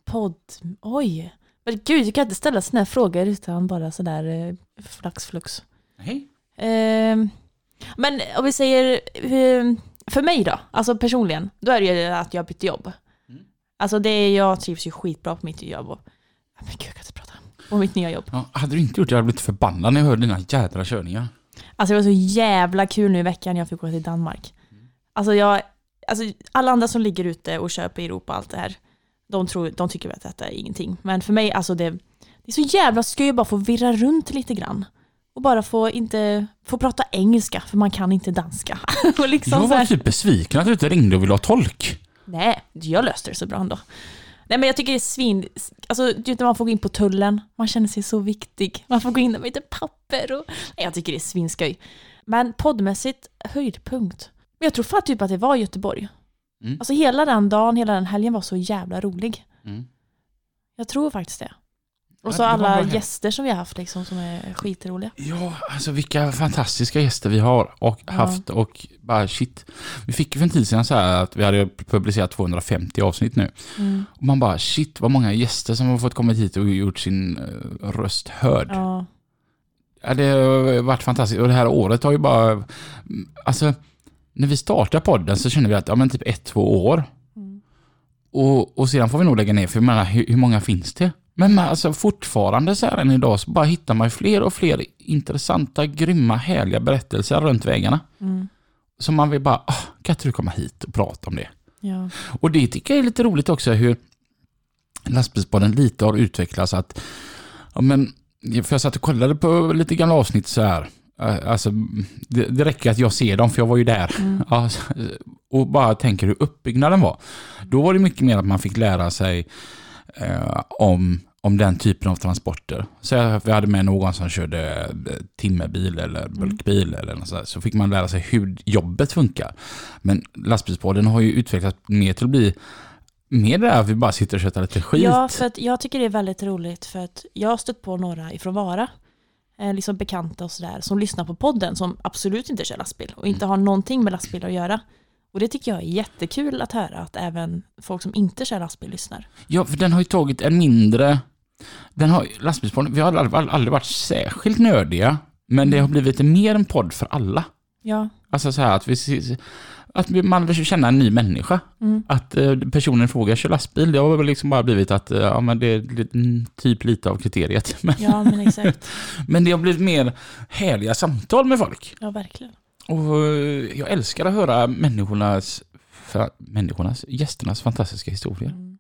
Podd? Oj. Men gud, du kan inte ställa sådana här frågor utan bara sådär eh, flaxflux. Nej. Eh, men om vi säger eh, för mig då, alltså personligen, då är det ju att jag bytte jobb. Mm. Alltså det, jag trivs ju skitbra på mitt jobb och men gud, jag kan inte prata om mitt nya jobb. Ja, hade du inte gjort det, jag hade blivit förbannad när jag hörde dina jädra körningar. Alltså det var så jävla kul nu i veckan jag fick gå till Danmark. Alltså, jag, alltså alla andra som ligger ute och köper i Europa och allt det här, de, tror, de tycker väl att detta är ingenting. Men för mig, alltså det, det är så jävla skoj bara få virra runt lite grann. Och bara få, inte, få prata engelska, för man kan inte danska. och liksom jag var så här... typ besviken att du inte ringde och ville ha tolk. Nej, jag löste det så bra ändå. Nej, men jag tycker det är svin... Alltså, man får gå in på tullen. Man känner sig så viktig. Man får gå in med lite papper. Och... Nej, jag tycker det är svinskoj. Men poddmässigt, höjdpunkt. Men jag tror fan typ att det var Göteborg. Mm. Alltså hela den dagen, hela den helgen var så jävla rolig. Mm. Jag tror faktiskt det. Och så alla gäster som vi har haft liksom, som är skitroliga. Ja, alltså vilka fantastiska gäster vi har och haft ja. Och bara shit. Vi fick ju för en tid sedan så här att vi hade publicerat tvåhundrafemtio avsnitt nu. Mm. Och man bara shit, vad många gäster som har fått komma hit och gjort sin uh, röst hörd. Ja. Ja, det har varit fantastiskt. Och det här året har ju bara... Alltså, när vi startade podden så kände vi att ja, men typ ett, två år. Mm. Och, och sedan får vi nog lägga ner, för jag menar, hur, hur många finns det? Men alltså, fortfarande så här än idag så bara hittar man fler och fler intressanta, grymma, härliga berättelser runt vägarna. Mm. Så man vill bara, ah, kan inte du komma hit och prata om det? Ja. Och det tycker jag är lite roligt också hur lastbilspodden lite har utvecklats. Att, ja, men, för jag satt och kollade på lite gamla avsnitt så här. Alltså, det, det räcker att jag ser dem, för jag var ju där. Mm. Alltså, och bara tänker hur uppbyggnaden var. Då var det mycket mer att man fick lära sig Eh, om, om den typen av transporter. Så att vi hade med någon som körde timmerbil eller bulkbil mm. eller något sådär, så fick man lära sig hur jobbet funkar. Men lastbilspodden har ju utvecklats mer till att bli mer där att vi bara sitter och köttar lite skit. Ja, för att jag tycker det är väldigt roligt, för att jag har stött på några ifrån Vara eh, liksom bekanta och sådär, som lyssnar på podden som absolut inte kör lastbil och inte mm. har någonting med lastbil att göra. Och det tycker jag är jättekul att höra, att även folk som inte kör lastbil lyssnar. Ja, för den har ju tagit en mindre... Den har, lastbilspodden, vi har aldrig, aldrig varit särskilt nördiga, men det har blivit mer en podd för alla. Ja. Alltså så här att, vi, att man vill känna en ny människa. Mm. Att eh, personen frågar kör lastbil, det har väl liksom bara blivit att eh, ja, men det är typ lite av kriteriet. Men, ja, men exakt. Men det har blivit mer härliga samtal med folk. Ja, verkligen. Och jag älskar att höra människornas, människornas gästernas fantastiska historier. Mm.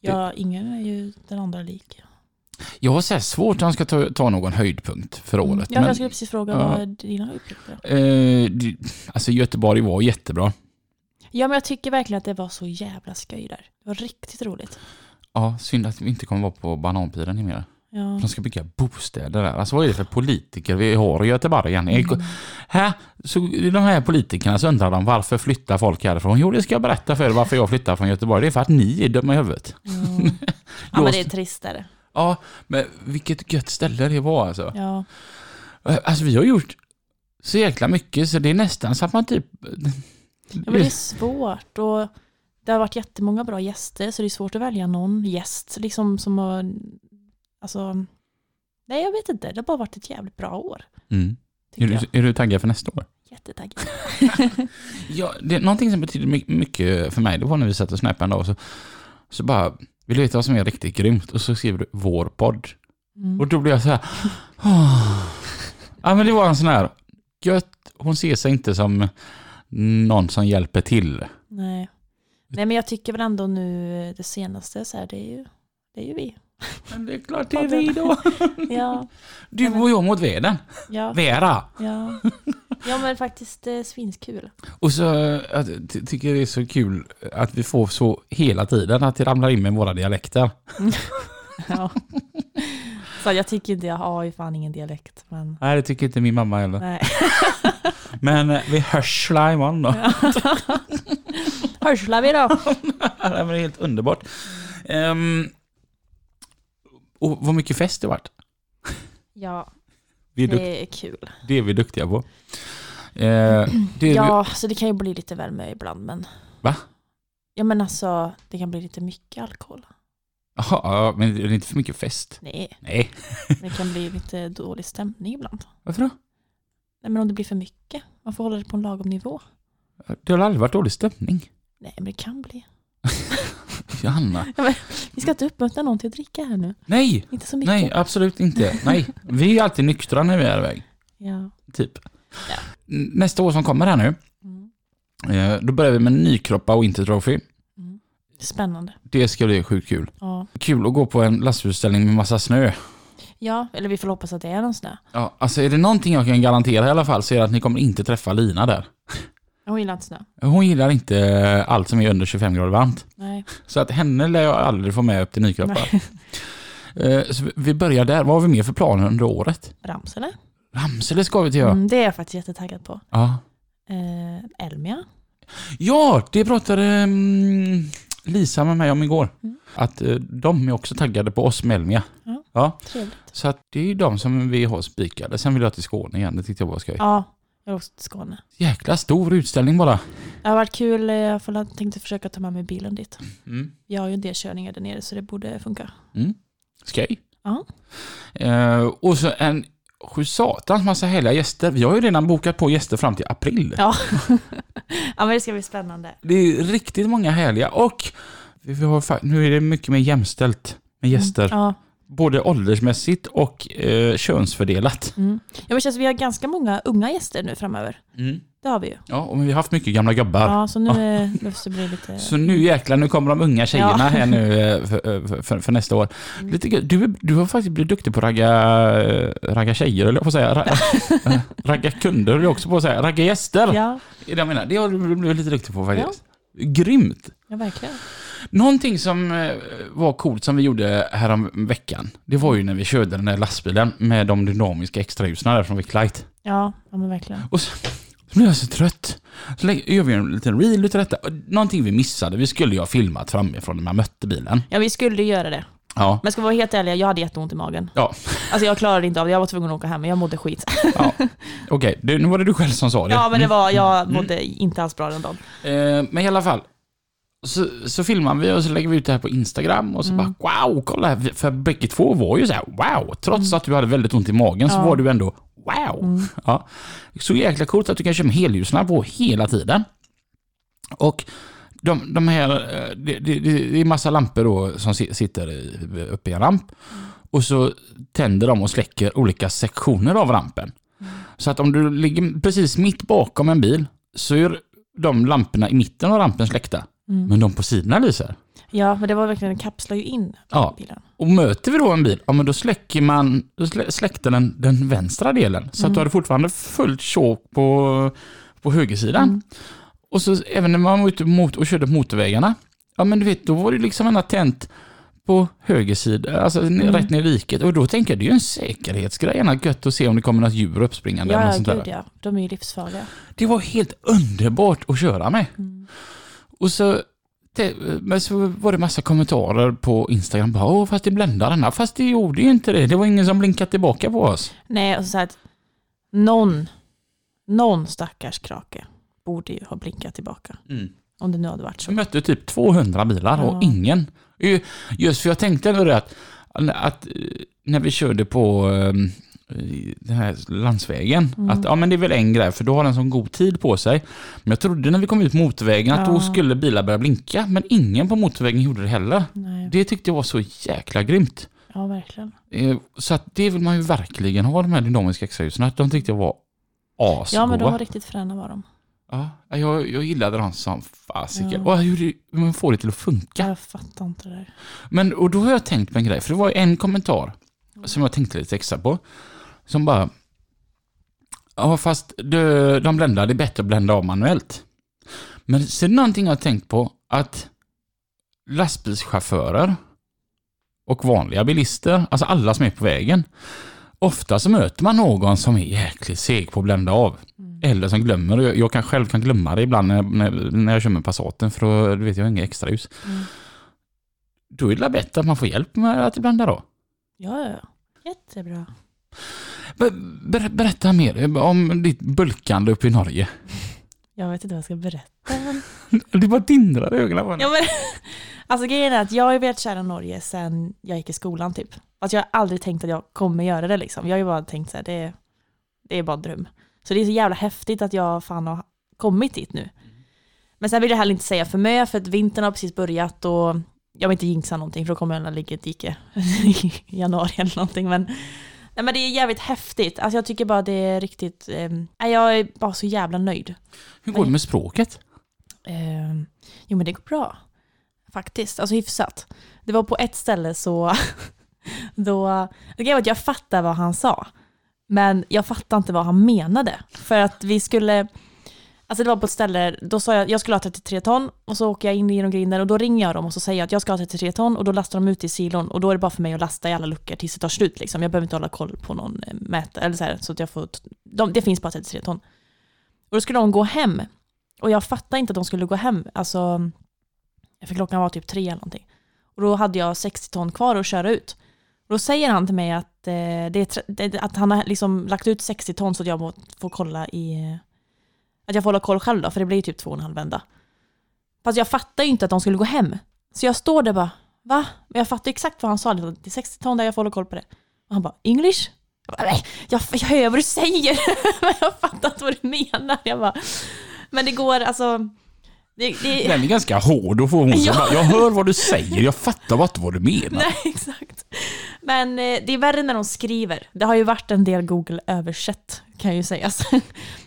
Ja, ingen är ju den andra lik. Jag har så svårt att han ska ta, ta någon höjdpunkt för året. Mm. Ja, men jag skulle precis fråga, ja, vad är dina höjdpunkter? Eh, det, alltså Göteborg var jättebra. Ja, men jag tycker verkligen att det var så jävla skoj där. Det var riktigt roligt. Ja, synd att vi inte kommer vara på Bananpiren i mer. Ja. De ska bygga bostäder där. Alltså vad är det för politiker vi har i Göteborg? Mm. Här, så de här politikerna så undrar de varför flyttar folk härifrån. Jo, det ska jag berätta för er varför jag flyttar från Göteborg. Det är för att ni är dumma i huvudet. Mm. Ja, men det är tristare. Ja, men vilket gött ställe det var alltså. Ja. Alltså vi har gjort så jäkla mycket så det är nästan så att man typ... Ja, men det är svårt och det har varit jättemånga bra gäster så det är svårt att välja någon gäst liksom som har... Alltså, nej jag vet inte, det har bara varit ett jävligt bra år. Mm. Är, du, är du taggad för nästa år? Jättetaggad. Ja, det är någonting som betyder mycket för mig, det var när vi satt och snappade en dag och så, så bara, vill du veta vad som är riktigt grymt? Och så skriver du vår podd. Mm. Och då blir jag så här oh. Ja men det var en sån här gött, hon ser sig inte som någon som hjälper till. Nej, nej men jag tycker väl ändå nu det senaste så här, det är ju, det är ju vi. Men det är klart det är vi då. Ja. Du och jag mot veden. Ja. Vera. Ja. Ja men faktiskt eh, svinskul. Och så ty- tycker jag det är så kul att vi får så hela tiden att det ramlar in med våra dialekter. Ja. Så jag tycker inte jag har ju fan ingen dialekt men... Nej det tycker inte min mamma heller. Nej. Men vi hörslar imorgon då. Ja. Hörslar vi då. Det är helt underbart. Um, Och vad mycket fest det varit. Ja, det är, dukt- är kul. Det är vi duktiga på. Eh, det ja, vi... så det kan ju bli lite väl mycket ibland. Men... Va? Ja, men alltså, det kan bli lite mycket alkohol. Jaha, men det är inte för mycket fest. Nej. Nej. Det kan bli lite dålig stämning ibland. Varför då? Nej, men om det blir för mycket. Man får hålla det på en lagom nivå. Det har aldrig varit dålig stämning. Nej, men det kan bli. Johanna. Ja, men, vi ska inte uppmuntra någon till att dricka här nu. Nej, inte så mycket. Nej, absolut inte. Nej, vi är alltid nyktra när vi är iväg. Ja. Typ. Ja. Nästa år som kommer här nu, mm. då börjar vi med Nykroppa och inte Trophy. Mm. Spännande. Det ska bli sjukt kul. Ja. Kul att gå på en lastbilsutställning med massa snö. Ja, eller vi får hoppas att det är någon snö. Ja, alltså är det någonting jag kan garantera i alla fall så är det att ni kommer inte träffa Lina där. Hon gillar inte snö. Hon gillar inte allt som är under tjugofem grader varmt. Nej. Så att henne lär jag aldrig få med upp till Nyköping. Så vi börjar där. Vad har vi mer för planer under året? Ramsele. Ramsele ska vi till göra. Mm, det är jag faktiskt jättetaggad på. Ja. Eh, Elmia. Ja, det pratade um, Lisa med mig om igår. Mm. Att uh, de är också taggade på oss med Elmia. Ja, ja. Så att det är ju de som vi har spikade. Sen vill jag till Skåne igen. Det tyckte jag var skoj. Ja. Jag åkte till Skåne. Jäkla stor utställning bara. Det har varit kul. Jag tänkte försöka ta med mig bilen dit. Mm. Jag har ju en del körningar där nere så det borde funka. Mm. Skoj. Ja. Uh, och så en sjusatans massa härliga gäster. Vi har ju redan bokat på gäster fram till april. Ja, ja men det ska bli spännande. Det är riktigt många härliga. Och vi har, nu är det mycket mer jämställt med gäster. Mm. Ja. Både åldersmässigt och eh, könsfördelat. Mm. Ja, men känns vi har ganska många unga gäster nu framöver. Mm. Det har vi ju. Ja, och vi har haft mycket gamla gubbar. Ja, så nu måste det bli lite... Så nu jäklar, nu kommer de unga tjejerna ja. här nu för, för, för nästa år. Mm. Lite, du, du har faktiskt blivit duktig på att ragga, ragga tjejer, eller jag får säga. Ragga, ragga kunder, eller också på att säga. Ragga gäster. Ja. Det, jag menar, det har du blivit lite duktig på faktiskt. Ja. Grymt. Ja, verkligen. Någonting som var coolt som vi gjorde här om veckan, det var ju när vi körde den där lastbilen med de dynamiska extrahusen där från Wicklight. Ja, ja men verkligen. Och så, så blev jag så trött. Så lägger, gör vi en liten reel utav detta. Någonting vi missade, vi skulle ju ha filmat framifrån när man mötte bilen. Ja, vi skulle göra det. Ja. Men ska vara helt ärlig, jag hade jätteont i magen. Ja. Alltså jag klarade inte av det, jag var tvungen att åka hem, men jag mådde skit. Ja. Okej, okay. Nu var det du själv som sa det. Ja, men det var, jag mådde mm. inte alls bra den dagen. Eh, men i alla fall. Så, så filmar vi och så lägger vi ut det här på Instagram och så mm. bara wow, kolla här. För bägge två var ju så här wow. Trots mm. att du hade väldigt ont i magen ja. så var du ändå wow. Mm. Ja. Så jäkla coolt att du kan köra med helljusen på hela tiden. Och de, de här, det, det, det är massa lampor då som sitter uppe i en ramp. Och så tänder de och släcker olika sektioner av rampen. Mm. Så att om du ligger precis mitt bakom en bil så är de lamporna i mitten av rampen släckta. Mm. Men de på sidorna lyser. Ja, men det var verkligen, den kapslar ju in ja. bilen. Och möter vi då en bil, ja men då släcker man, då släckte den den vänstra delen. Så mm. att du hade fortfarande fullt tjåk på, på högersidan. Mm. Och så även när man var ute mot, och körde på motorvägarna, ja men du vet, då var det liksom en attent på högersidan, alltså mm. rätt ner i riket. Och då tänker jag, det är ju en säkerhetsgrej, gärna gött att se om det kommer något djur uppspringande. Ja, eller sånt gud där. Ja, de är ju livsfarliga. Det var helt underbart att köra med. Mm. Och så, te, men så var det massa kommentarer på Instagram. Bara, åh, fast det bländar den här. Fast det gjorde ju inte det. Det var ingen som blinkade tillbaka på oss. Nej, och så att någon, någon stackars krake borde ju ha blinkat tillbaka. Mm. Om det nu hade varit så. Jag mötte typ tvåhundra bilar och ja. ingen. Just för jag tänkte det att, att när vi körde på den här landsvägen mm. att ja men det är väl en grej för då har den sån god tid på sig, men jag trodde när vi kom ut på motorvägen ja. att då skulle bilar börja blinka, men ingen på motorvägen gjorde det heller. Nej. Det tyckte jag var så jäkla grymt. Ja, verkligen. Så att det vill man ju verkligen ha, de här dynamiska extrahusen. De tyckte jag var asgoda. Ja, men de var riktigt fräna var de. Ja, jag, jag gillade dem som fasiken. Ja. Och hur man får det till att funka. Jag fattar inte det. Men och då har jag tänkt på en grej, för det var en kommentar mm. som jag tänkte lite extra på. Som bara, ja fast de, de bländar, det är bättre att blända av manuellt. Men sen någonting jag har tänkt på, att lastbilschaufförer och vanliga bilister, alltså alla som är på vägen, ofta så möter man någon som är jäkligt seg på att blända av. Mm. Eller som glömmer, jag, jag kan själv kan glömma det ibland när, när, när jag kör med Passaten, för då vet jag inga extra hus. Mm. Då är det bättre att man får hjälp med att blända av. Ja, jättebra. Ber, berätta mer om ditt bulkande uppe i Norge. Jag vet inte vad jag ska berätta. Du bara tindrar i ögonen på henne. Ja, men, alltså grejen är att jag har ju velat köra Norge sedan jag gick i skolan typ. Alltså jag har aldrig tänkt att jag kommer göra det liksom. Jag har ju bara tänkt såhär, det, det är bara en dröm. Så det är så jävla häftigt att jag fan har kommit hit nu. Men sen vill jag heller inte säga för mig, för att vintern har precis börjat och jag vill inte jinxa någonting, för då kommer jag att ligga i ett dike i januari eller någonting, men nej, men det är jävligt häftigt. Alltså jag tycker bara det är riktigt... Eh, jag är bara så jävla nöjd. Hur går det med språket? Eh, jo, men det går bra. Faktiskt. Alltså hyfsat. Det var på ett ställe så... då, det grejen var att jag fattade vad han sa. Men jag fattade inte vad han menade. För att vi skulle... Alltså det var på ett ställe, då sa jag jag skulle ha trettiotre ton och så åker jag in genom grinden och då ringer jag dem och så säger jag att jag ska ha trettiotre ton och då lastar de ut i silon och då är det bara för mig att lasta i alla luckor tills det tar slut liksom. Jag behöver inte hålla koll på någon mätare eller så här, så att jag får de, det finns bara trettiotre ton. Och då skulle de gå hem och jag fattade inte att de skulle gå hem, alltså för klockan var typ tre eller någonting. Och då hade jag sextio ton kvar att köra ut. Och då säger han till mig att eh, det är, det, att han har liksom lagt ut sextio ton så att jag får kolla i att jag får hålla koll själv då, för det blir ju typ två och en halv vända. Fast jag fattar ju inte att de skulle gå hem. Så jag står där bara, va? Men jag fattar exakt vad han sa. Det är sextio ton där, jag får hålla koll på det. Och han bara, English? Jag bara, nej, jag, jag hör vad du säger. Men jag fattar inte vad du menar. Jag bara, men det går, alltså... Det, det... Den är ganska hård att få hon ja. bara, jag hör vad du säger, jag fattar inte vad du menar. Nej, exakt. Men det är värre när de skriver. Det har ju varit en del Google översätt, kan ju sägas.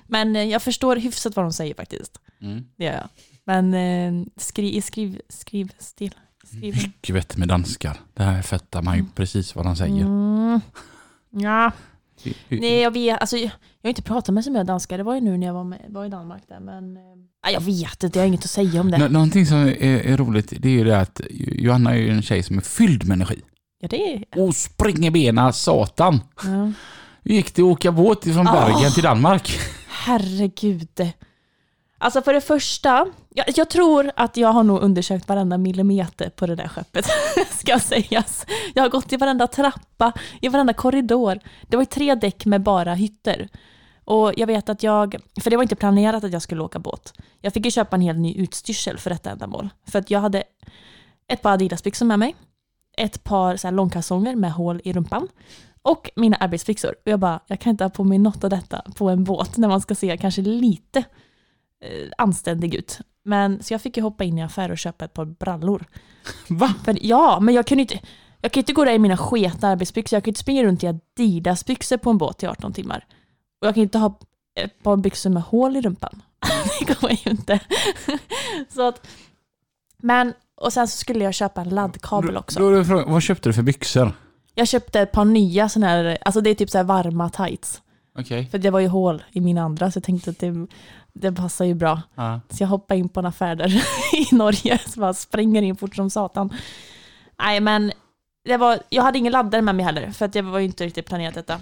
Men jag förstår hyfsat vad de säger faktiskt. Mm. Det gör jag. Men skri, skriv, skriv stil. Skriv. Mycket vett med danskar. Det här fattar man ju mm. precis vad de säger. Mm. Ja. Nej, jag vet, alltså, jag har inte pratat med så mycket danskar. Det var ju nu när jag var, med, var i Danmark där, men äh, jag vet inte, jag har inget att säga om det. Nå- någonting som är, är roligt, det är ju det att Johanna är ju en tjej som är fylld med energi. Ja, det är... Och springer bena, satan. Ja. Vi gick till åka båt från Bergen oh, till Danmark. Herregud. Alltså för det första, jag, jag tror att jag har nog undersökt varenda millimeter på det där skeppet, ska sägas. Jag har gått i varenda trappa, i varenda korridor. Det var ju tre däck med bara hytter. Och jag vet att jag, för det var inte planerat att jag skulle åka båt. Jag fick ju köpa en hel ny utstyrsel för detta ändamål. För att jag hade ett par Adidas-byxor med mig, ett par så här långkalsonger med hål i rumpan. Och mina arbetsfixor. Och jag bara, jag kan inte ha på mig något av detta på en båt när man ska se kanske lite eh, anständig ut. Men så jag fick ju hoppa in i affär och köpa ett par brallor. Va? För, ja, men jag kunde inte, jag kunde inte gå där i mina sketa arbetsbyxor. Jag kunde inte springa runt i Adidas-byxor på en båt i arton timmar. Och jag kan inte ha ett par byxor med hål i rumpan. Det går ju inte. Så att, men, och sen så skulle jag köpa en laddkabel också. Då, då, då, vad köpte du för byxor? Jag köpte ett par nya sån här, alltså det är typ så här varma tights. Okay. För det var ju hål i mina andra så jag tänkte att det, det passar ju bra. Ah. Så jag hoppade in på en affär där i Norge så bara springer in fort som satan. Nej men, det var, jag hade ingen laddare med mig heller för att jag var ju inte riktigt planerat detta.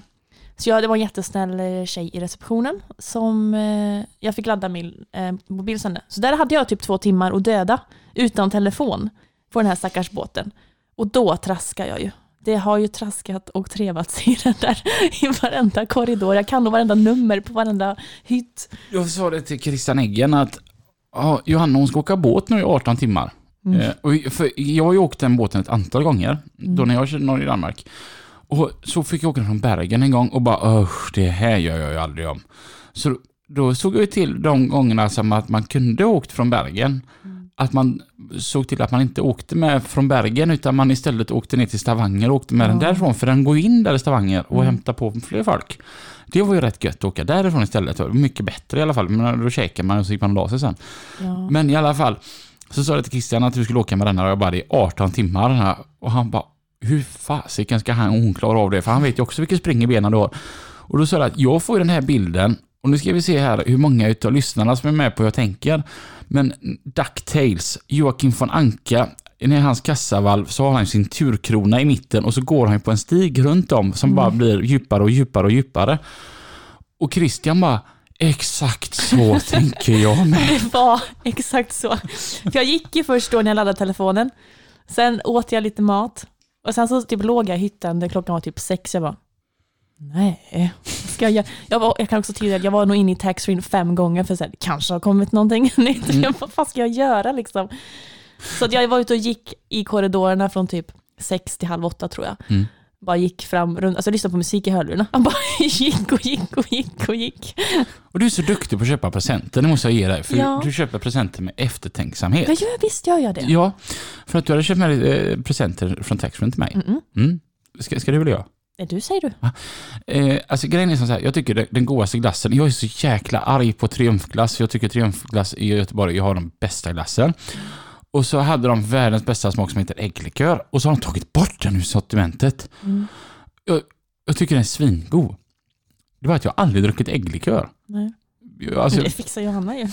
Så jag, det var en jättesnäll tjej i receptionen som eh, jag fick ladda min eh, mobil sen. Så där hade jag typ två timmar att döda utan telefon på den här stackars båten. Och då traskar jag ju. Det har ju traskat och trevats i den där i varenda korridor. Jag kan nog varenda nummer på varenda hytt. Jag sa det till Christian Eggen att ja, Johanna hon ska åka båt nu i arton timmar. Mm. Eh, och för jag har ju åkt den båten ett antal gånger mm. då när jag körde Norge i Danmark. Och så fick jag åka från Bergen en gång och bara usch, det här gör jag ju aldrig om. Så då såg jag till de gångerna som att man kunde åkt från Bergen. Mm. Att man såg till att man inte åkte med från Bergen utan man istället åkte ner till Stavanger och åkte med ja. den därifrån. För den går in där i Stavanger och mm. hämtar på fler folk. Det var ju rätt gött att åka därifrån istället. Mycket bättre i alla fall. Men då käkar man och så gick man och la sig sen. Ja. Men i alla fall så sa det till Christian att du skulle åka med den här och jag bara det är arton timmar den här. Och han bara hur fasiken ska han och hon klara av det? För han vet ju också vilket spring i benen du har. Och då sa det att jag får ju den här bilden. Och nu ska vi se här hur många utav lyssnarna som är med på jag tänker. Men DuckTales, Joakim von Anka, när hans kassavalv så har han sin turkrona i mitten och så går han på en stig runt om som mm. bara blir djupare och djupare och djupare. Och Christian bara, exakt så tänker jag med. Det var exakt så. För jag gick ju först då när jag laddade telefonen. Sen åt jag lite mat. Och sen så typ låg jag i hytten där klockan var typ sex. Jag bara, nej. Ska jag, jag, var, jag kan också tillägga att jag var nog inne i Taxfree fem gånger för att det kanske har kommit någonting nytt. Mm. Vad fan ska jag göra liksom? Så att jag var ute och gick i korridorerna från typ sex till halv åtta tror jag. Mm. Bara gick fram runt, alltså jag lyssnade på musik i hörlurarna. Han bara gick och gick och gick och gick. Och du är så duktig på att köpa presenter, det måste jag ge dig. För ja. du köper presenter med eftertänksamhet. Ja, jag visst gör jag det. Ja, för att du hade köpt med presenter från Taxfree till mig. Mm. Mm. Ska, ska du vilja göra? Du säger du. Ja. Eh, alltså grejen är som så här, jag tycker det, den godaste glassen, jag är så jäkla arg på Triumfglass. Jag tycker Triumfglass i Göteborg, jag har de bästa glassen. Och så hade de världens bästa smak som heter ägglikör. Och så har de tagit bort den ur sortimentet. Mm. Jag, jag tycker den är svingod. Det var att jag aldrig druckit ägglikör. Nej. Alltså, det fixar Johanna ju.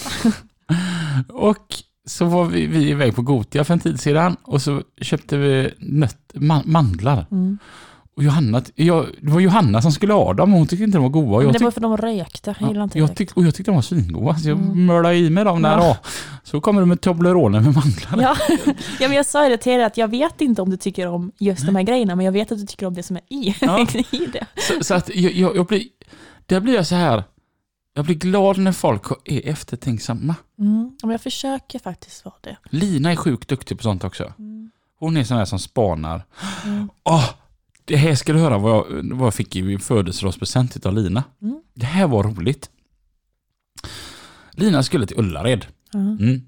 Och så var vi, vi iväg på Goatia för en tid sedan. Och så köpte vi nöt, man, mandlar. Mm. Och Johanna, jag, det var Johanna som skulle ha dem. Och hon tyckte inte de var goda. Jag det tyck, var för de rökte. Ja, jag tyck, och jag tyckte de var svingoda. Så jag mm. mördade i mig dem där. Ja. Så kommer du med Toblerone med mandlar. Ja. Ja, men jag sa det till er att jag vet inte om du tycker om just de här grejerna. Men jag vet att du tycker om det som är i, ja. I det. Så, så att jag, jag, jag blir... Där blir jag så här... Jag blir glad när folk är eftertänksamma. Mm, men jag försöker faktiskt vara det. Lina är sjukt duktig på sånt också. Mm. Hon är sån här som spanar. Mm. Åh, det här ska du höra vad jag, vad jag fick i födelsedagspresent av Lina. Mm. Det här var roligt. Lina skulle till Ullared. Mm. Mm.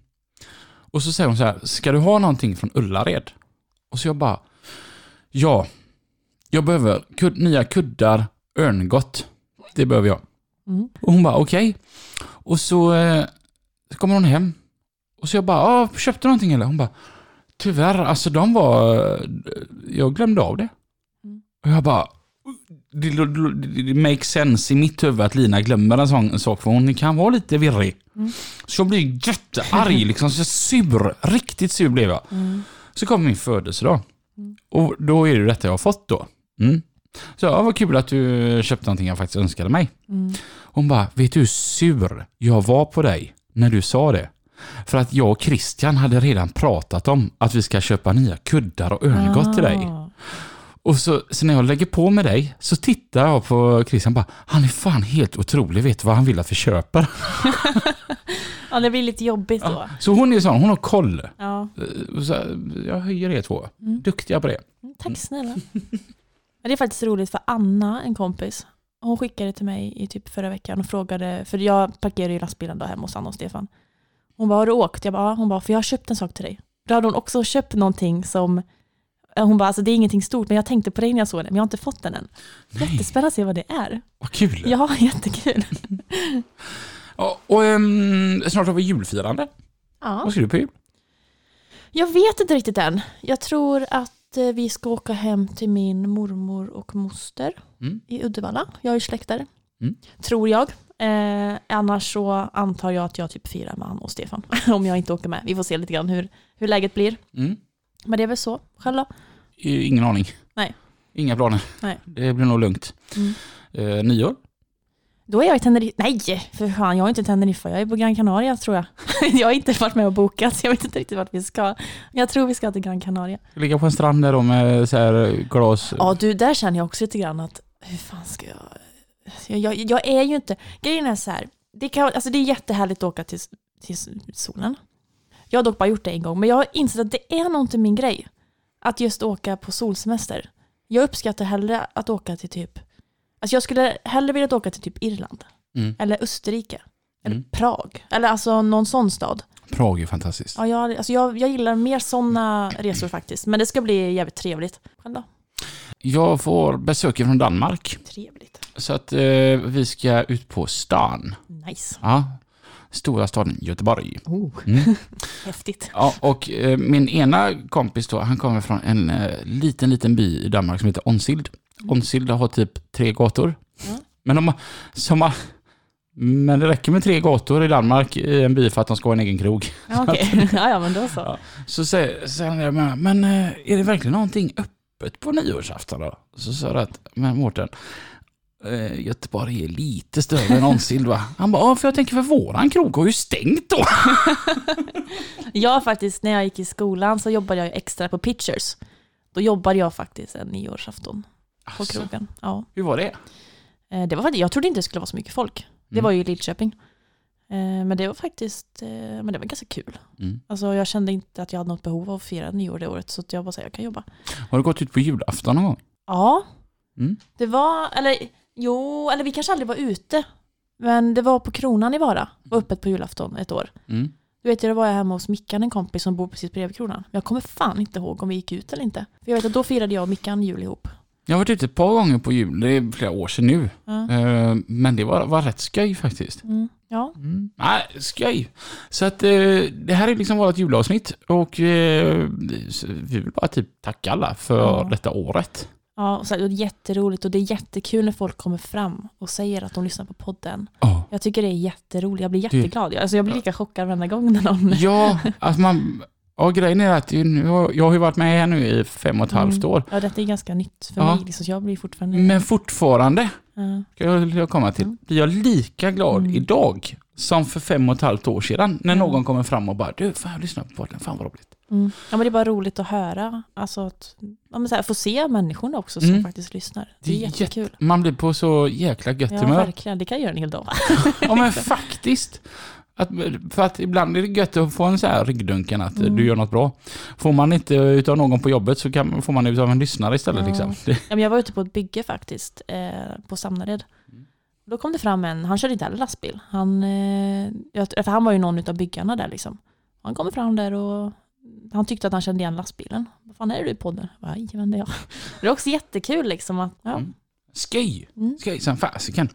Och så säger hon så här, ska du ha någonting från Ullared? Och så jag bara, ja, jag behöver kud, nya kuddar, örngott. Det behöver jag. Mm. Och hon bara, okej. Okay. Och så, eh, så kommer hon hem. Och så jag bara, ah, köpte du någonting eller? Hon bara, tyvärr, alltså de var... Jag glömde av det. Mm. Och jag bara, det, det, det makes sense i mitt huvud att Lina glömmer en sån sak. För hon kan vara lite virrig. Mm. Så jag blev jättearg, liksom så sur. Riktigt sur blev jag. Mm. Så kom min födelsedag. Mm. Och då är det detta jag har fått då. Mm. Så ja, vad kul att du köpte någonting jag faktiskt önskade mig. Mm. Hon bara, vet du hur sur jag var på dig när du sa det? För att jag och Christian hade redan pratat om att vi ska köpa nya kuddar och örngott ah. till dig. Och så, så när jag lägger på med dig så tittar jag på Christian bara, han är fan helt otrolig, vet vad han vill att vi köper. Ja, det blir lite jobbigt då. Ja, så hon är sån, hon har koll. Ja. Så jag höjer er två. Mm. Duktiga på det. Tack snälla. Det är faktiskt roligt för Anna, en kompis. Hon skickade till mig i typ förra veckan och frågade, för jag parkerade ju lastbilen då hemma hos Anna och Stefan. Hon bara, har du åkt? Jag bara, hon bara, för jag har köpt en sak till dig. Då hade hon också köpt någonting som, hon bara, alltså det är ingenting stort, men jag tänkte på det när jag såg den, men jag har inte fått den än. Jättespännande att se vad det är. Vad kul. Ja, jättekul. och och um, snart har vi julfirande. Ja. Vad ska du på jul? Jag vet inte riktigt än. Jag tror att vi ska åka hem till min mormor och moster mm. i Uddevalla. Jag är ju släkt där. Mm. Tror jag. Eh, annars så antar jag att jag typ firar med han och Stefan. Om jag inte åker med. Vi får se lite grann hur, hur läget blir. Mm. Men det är väl så. Själv då? Ingen aning. Nej. Inga planer. Nej. Det blir nog lugnt. Mm. Eh, nyår? Då är jag i Teneriffa. Nej, för fan, jag är inte i Teneriffa. Jag är på Gran Canaria, tror jag. Jag har inte varit med och bokat, så jag vet inte riktigt vart vi ska. Jag tror vi ska till Gran Canaria. Ligga på en strand där då med så här glas. Ja, du, där känner jag också lite grann att hur fan ska jag... Jag, jag, jag är ju inte... Grejen är så här. Det, kan, alltså det är jättehärligt att åka till, till solen. Jag har dock bara gjort det en gång. Men jag har insett att det är nog inte min grej. Att just åka på solsemester. Jag uppskattar hellre att åka till typ... Alltså jag skulle hellre vilja åka till typ Irland. Mm. Eller Österrike. Eller mm. Prag. Eller alltså någon sån stad. Prag är fantastiskt. Ja, jag, alltså jag, jag gillar mer sådana resor faktiskt. Men det ska bli jävligt trevligt. Själv jag får besök från Danmark. Trevligt. Så att eh, vi ska ut på stan. Nice. Ja. Stora staden Göteborg. Oh. Mm. Häftigt. Ja, och eh, min ena kompis då, han kommer från en eh, liten, liten by i Danmark som heter Onsild. Onsild har typ tre gator. Mm. Men, de, som har, men det räcker med tre gator i Danmark i en by för att de ska ha en egen krog. Ja, okej. Okay. Ja, ja, men då så. Ja. Så säger han, men är det verkligen någonting öppet på nyårsafton då? Så sa jag att, men Mårten, Göteborg är lite större än Onsild va? Han bara, ja, för jag tänker för våran krog har ju stängt då. Jag faktiskt, när jag gick i skolan så jobbade jag extra på Pitchers. Då jobbade jag faktiskt en nyårsafton. På krogen. Ja. Hur var det? Det var, jag trodde inte det skulle vara så mycket folk. Det mm. var ju i Lidköping. Men det var faktiskt men det var ganska kul. Mm. Alltså, jag kände inte att jag hade något behov av att fira nyår det året. Så jag bara sa, jag kan jobba. Har du gått ut på julafton någon gång? Ja. Mm. Det var, eller jo, eller vi kanske aldrig var ute. Men det var på Kronan i Vara. Var öppet på julafton ett år. Mm. Du vet ju, då var jag hemma hos Mickan, en kompis som bor precis bredvid Kronan. Jag kommer fan inte ihåg om vi gick ut eller inte. För jag vet att då firade jag och Mickan jul ihop. Jag har varit ute ett par gånger på jul. Det är flera år sedan nu. Mm. Men det var, var rätt skoj faktiskt. Mm. Ja. Mm. Nej, skoj. Så att det här är liksom vårt julavsnitt. Och vi vill bara typ tacka alla för mm. detta året. Ja, och så här, det är jätteroligt och det är jättekul när folk kommer fram och säger att de lyssnar på podden. Oh. Jag tycker det är jätteroligt. Jag blir jätteglad. Alltså, jag blir lika chockad varenda gång när någon... Ja, alltså man... Ja, grejen är att jag har ju varit med här nu i fem och ett halvt år. Ja, det är ganska nytt för ja. mig, så jag blir fortfarande... Men fortfarande, ja. ska jag komma till, blir jag lika glad mm. idag som för fem och ett halvt år sedan. När mm. någon kommer fram och bara, du, fan, jag lyssnar på podden, fan vad roligt. Mm. Ja, men det är bara roligt att höra. Alltså att ja, men så här, få se människorna också som mm. faktiskt lyssnar. Det är, det är jättekul. Jätt... Man blir på så jäkla gött humör. Ja, verkligen. Det kan jag göra en hel dag. Ja, men faktiskt. Att, för att ibland är det gött att få en så här ryggdunken att mm. du gör något bra. Får man inte utav någon på jobbet så kan, får man utav en lyssnare istället. Mm. Liksom. Ja, men jag var ute på ett bygge faktiskt eh, på Samnared. Då kom det fram en, han körde inte heller lastbil. Han, eh, för han var ju någon utav byggarna där liksom. Han kom fram där och han tyckte att han kände igen lastbilen. Vad fan är du i podden? Nej, men det är jag. Det är också jättekul liksom att... Ja. Mm. Skoj, mm. skoj som fasiken.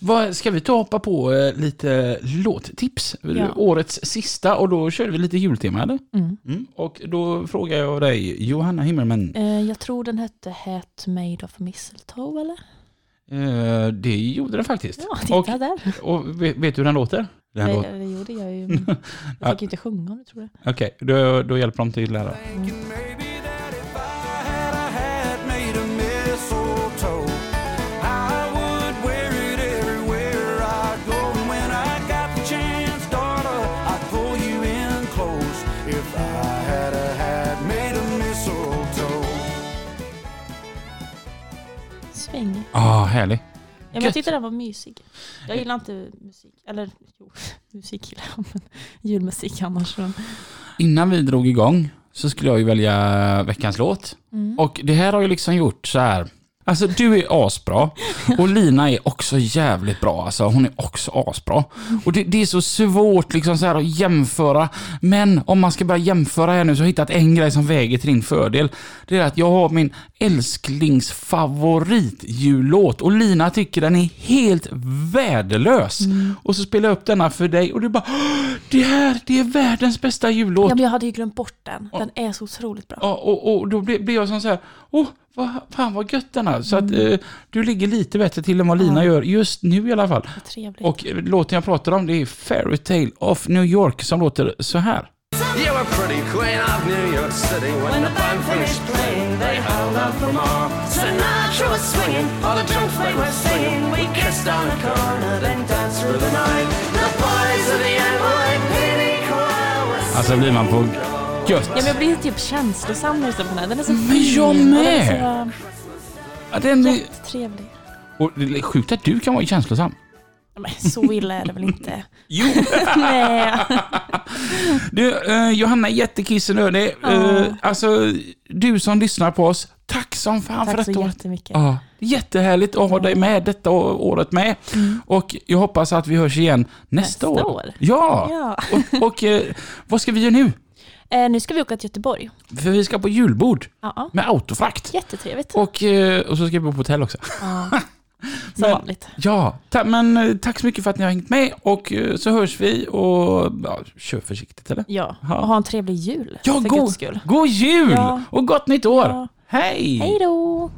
Vad ska vi ta hoppa på eh, lite låttips? Ja. Årets sista och då kör vi lite jultema eller? Mm. Mm. Och då frågar jag dig Johanna Himmelman. Eh, jag tror den hette Hat Made of Mistletoe eller? Eh, det gjorde den faktiskt. Ja, titta och, där. Och vet, vet du hur den låter? Den Nej, låter. Det gjorde jag ju. Men jag fick ju inte sjunga om det tror jag. Okej, okay, då, då hjälper de till lärare. Mm. Ah, härlig. Ja, men jag tyckte den var mysig. Jag gillar inte musik. Eller, jo, musik gillar jag, men julmusik annars. Innan vi drog igång så skulle jag ju välja veckans låt. Mm. Och det här har ju liksom gjort så här. Alltså, du är asbra. Och Lina är också jävligt bra. Alltså, hon är också asbra. Och det, det är så svårt liksom så här att jämföra. Men om man ska börja jämföra här nu så har jag hittat en grej som väger till din fördel. Det är att jag har min älsklingsfavoritjullåt. Och Lina tycker den är helt värdelös. Mm. Och så spelar jag upp denna för dig. Och du bara, det här det är världens bästa jullåt. Ja, men jag hade ju glömt bort den. Den och, är så otroligt bra. Och, och, och då blir jag som så här, åh. Oh, vad fan vad gött den här. Så att mm. eh, du ligger lite bättre till än vad Lina ja. gör just nu i alla fall. Och låten jag pratar om det är Fairy Tale of New York som låter så här. You were pretty queen of New York City when the band finished playing they held out for more. Sinatra was swinging, all the drunk we were singing. We kissed on the corner then danced through the night. The boys of the N Y P D choir was... Alltså blir man på... Just. Ja, men jag blir typ känslosam just på den här. Den är så fin. Jag med! Ja, den är... Jättetrevlig. Och det är sjukt att du kan vara känslosam. Men så illa är det väl inte? Jo! Nej. Du, eh, Johanna är jättekissen och det. Eh, oh. Alltså, du som lyssnar på oss, tack som fan tack för detta. Tack så jättemycket. Ja, jättehärligt att ha dig med detta året med. Mm. Och jag hoppas att vi hörs igen nästa, nästa år. år. Ja! ja. Och, och eh, vad ska vi göra nu? Eh, nu ska vi åka till Göteborg. För vi ska på julbord uh-huh. med autofrakt. Jättetrevligt. Och, och så ska vi bo på hotell också. Uh. Som men, vanligt. Ja, ta, men tack så mycket för att ni har hängt med. Och så hörs vi och ja, kör försiktigt eller? Ja, ha. och ha en trevlig jul. Ja, god, god jul ja. och gott nytt år. Ja. Hej! Hej då!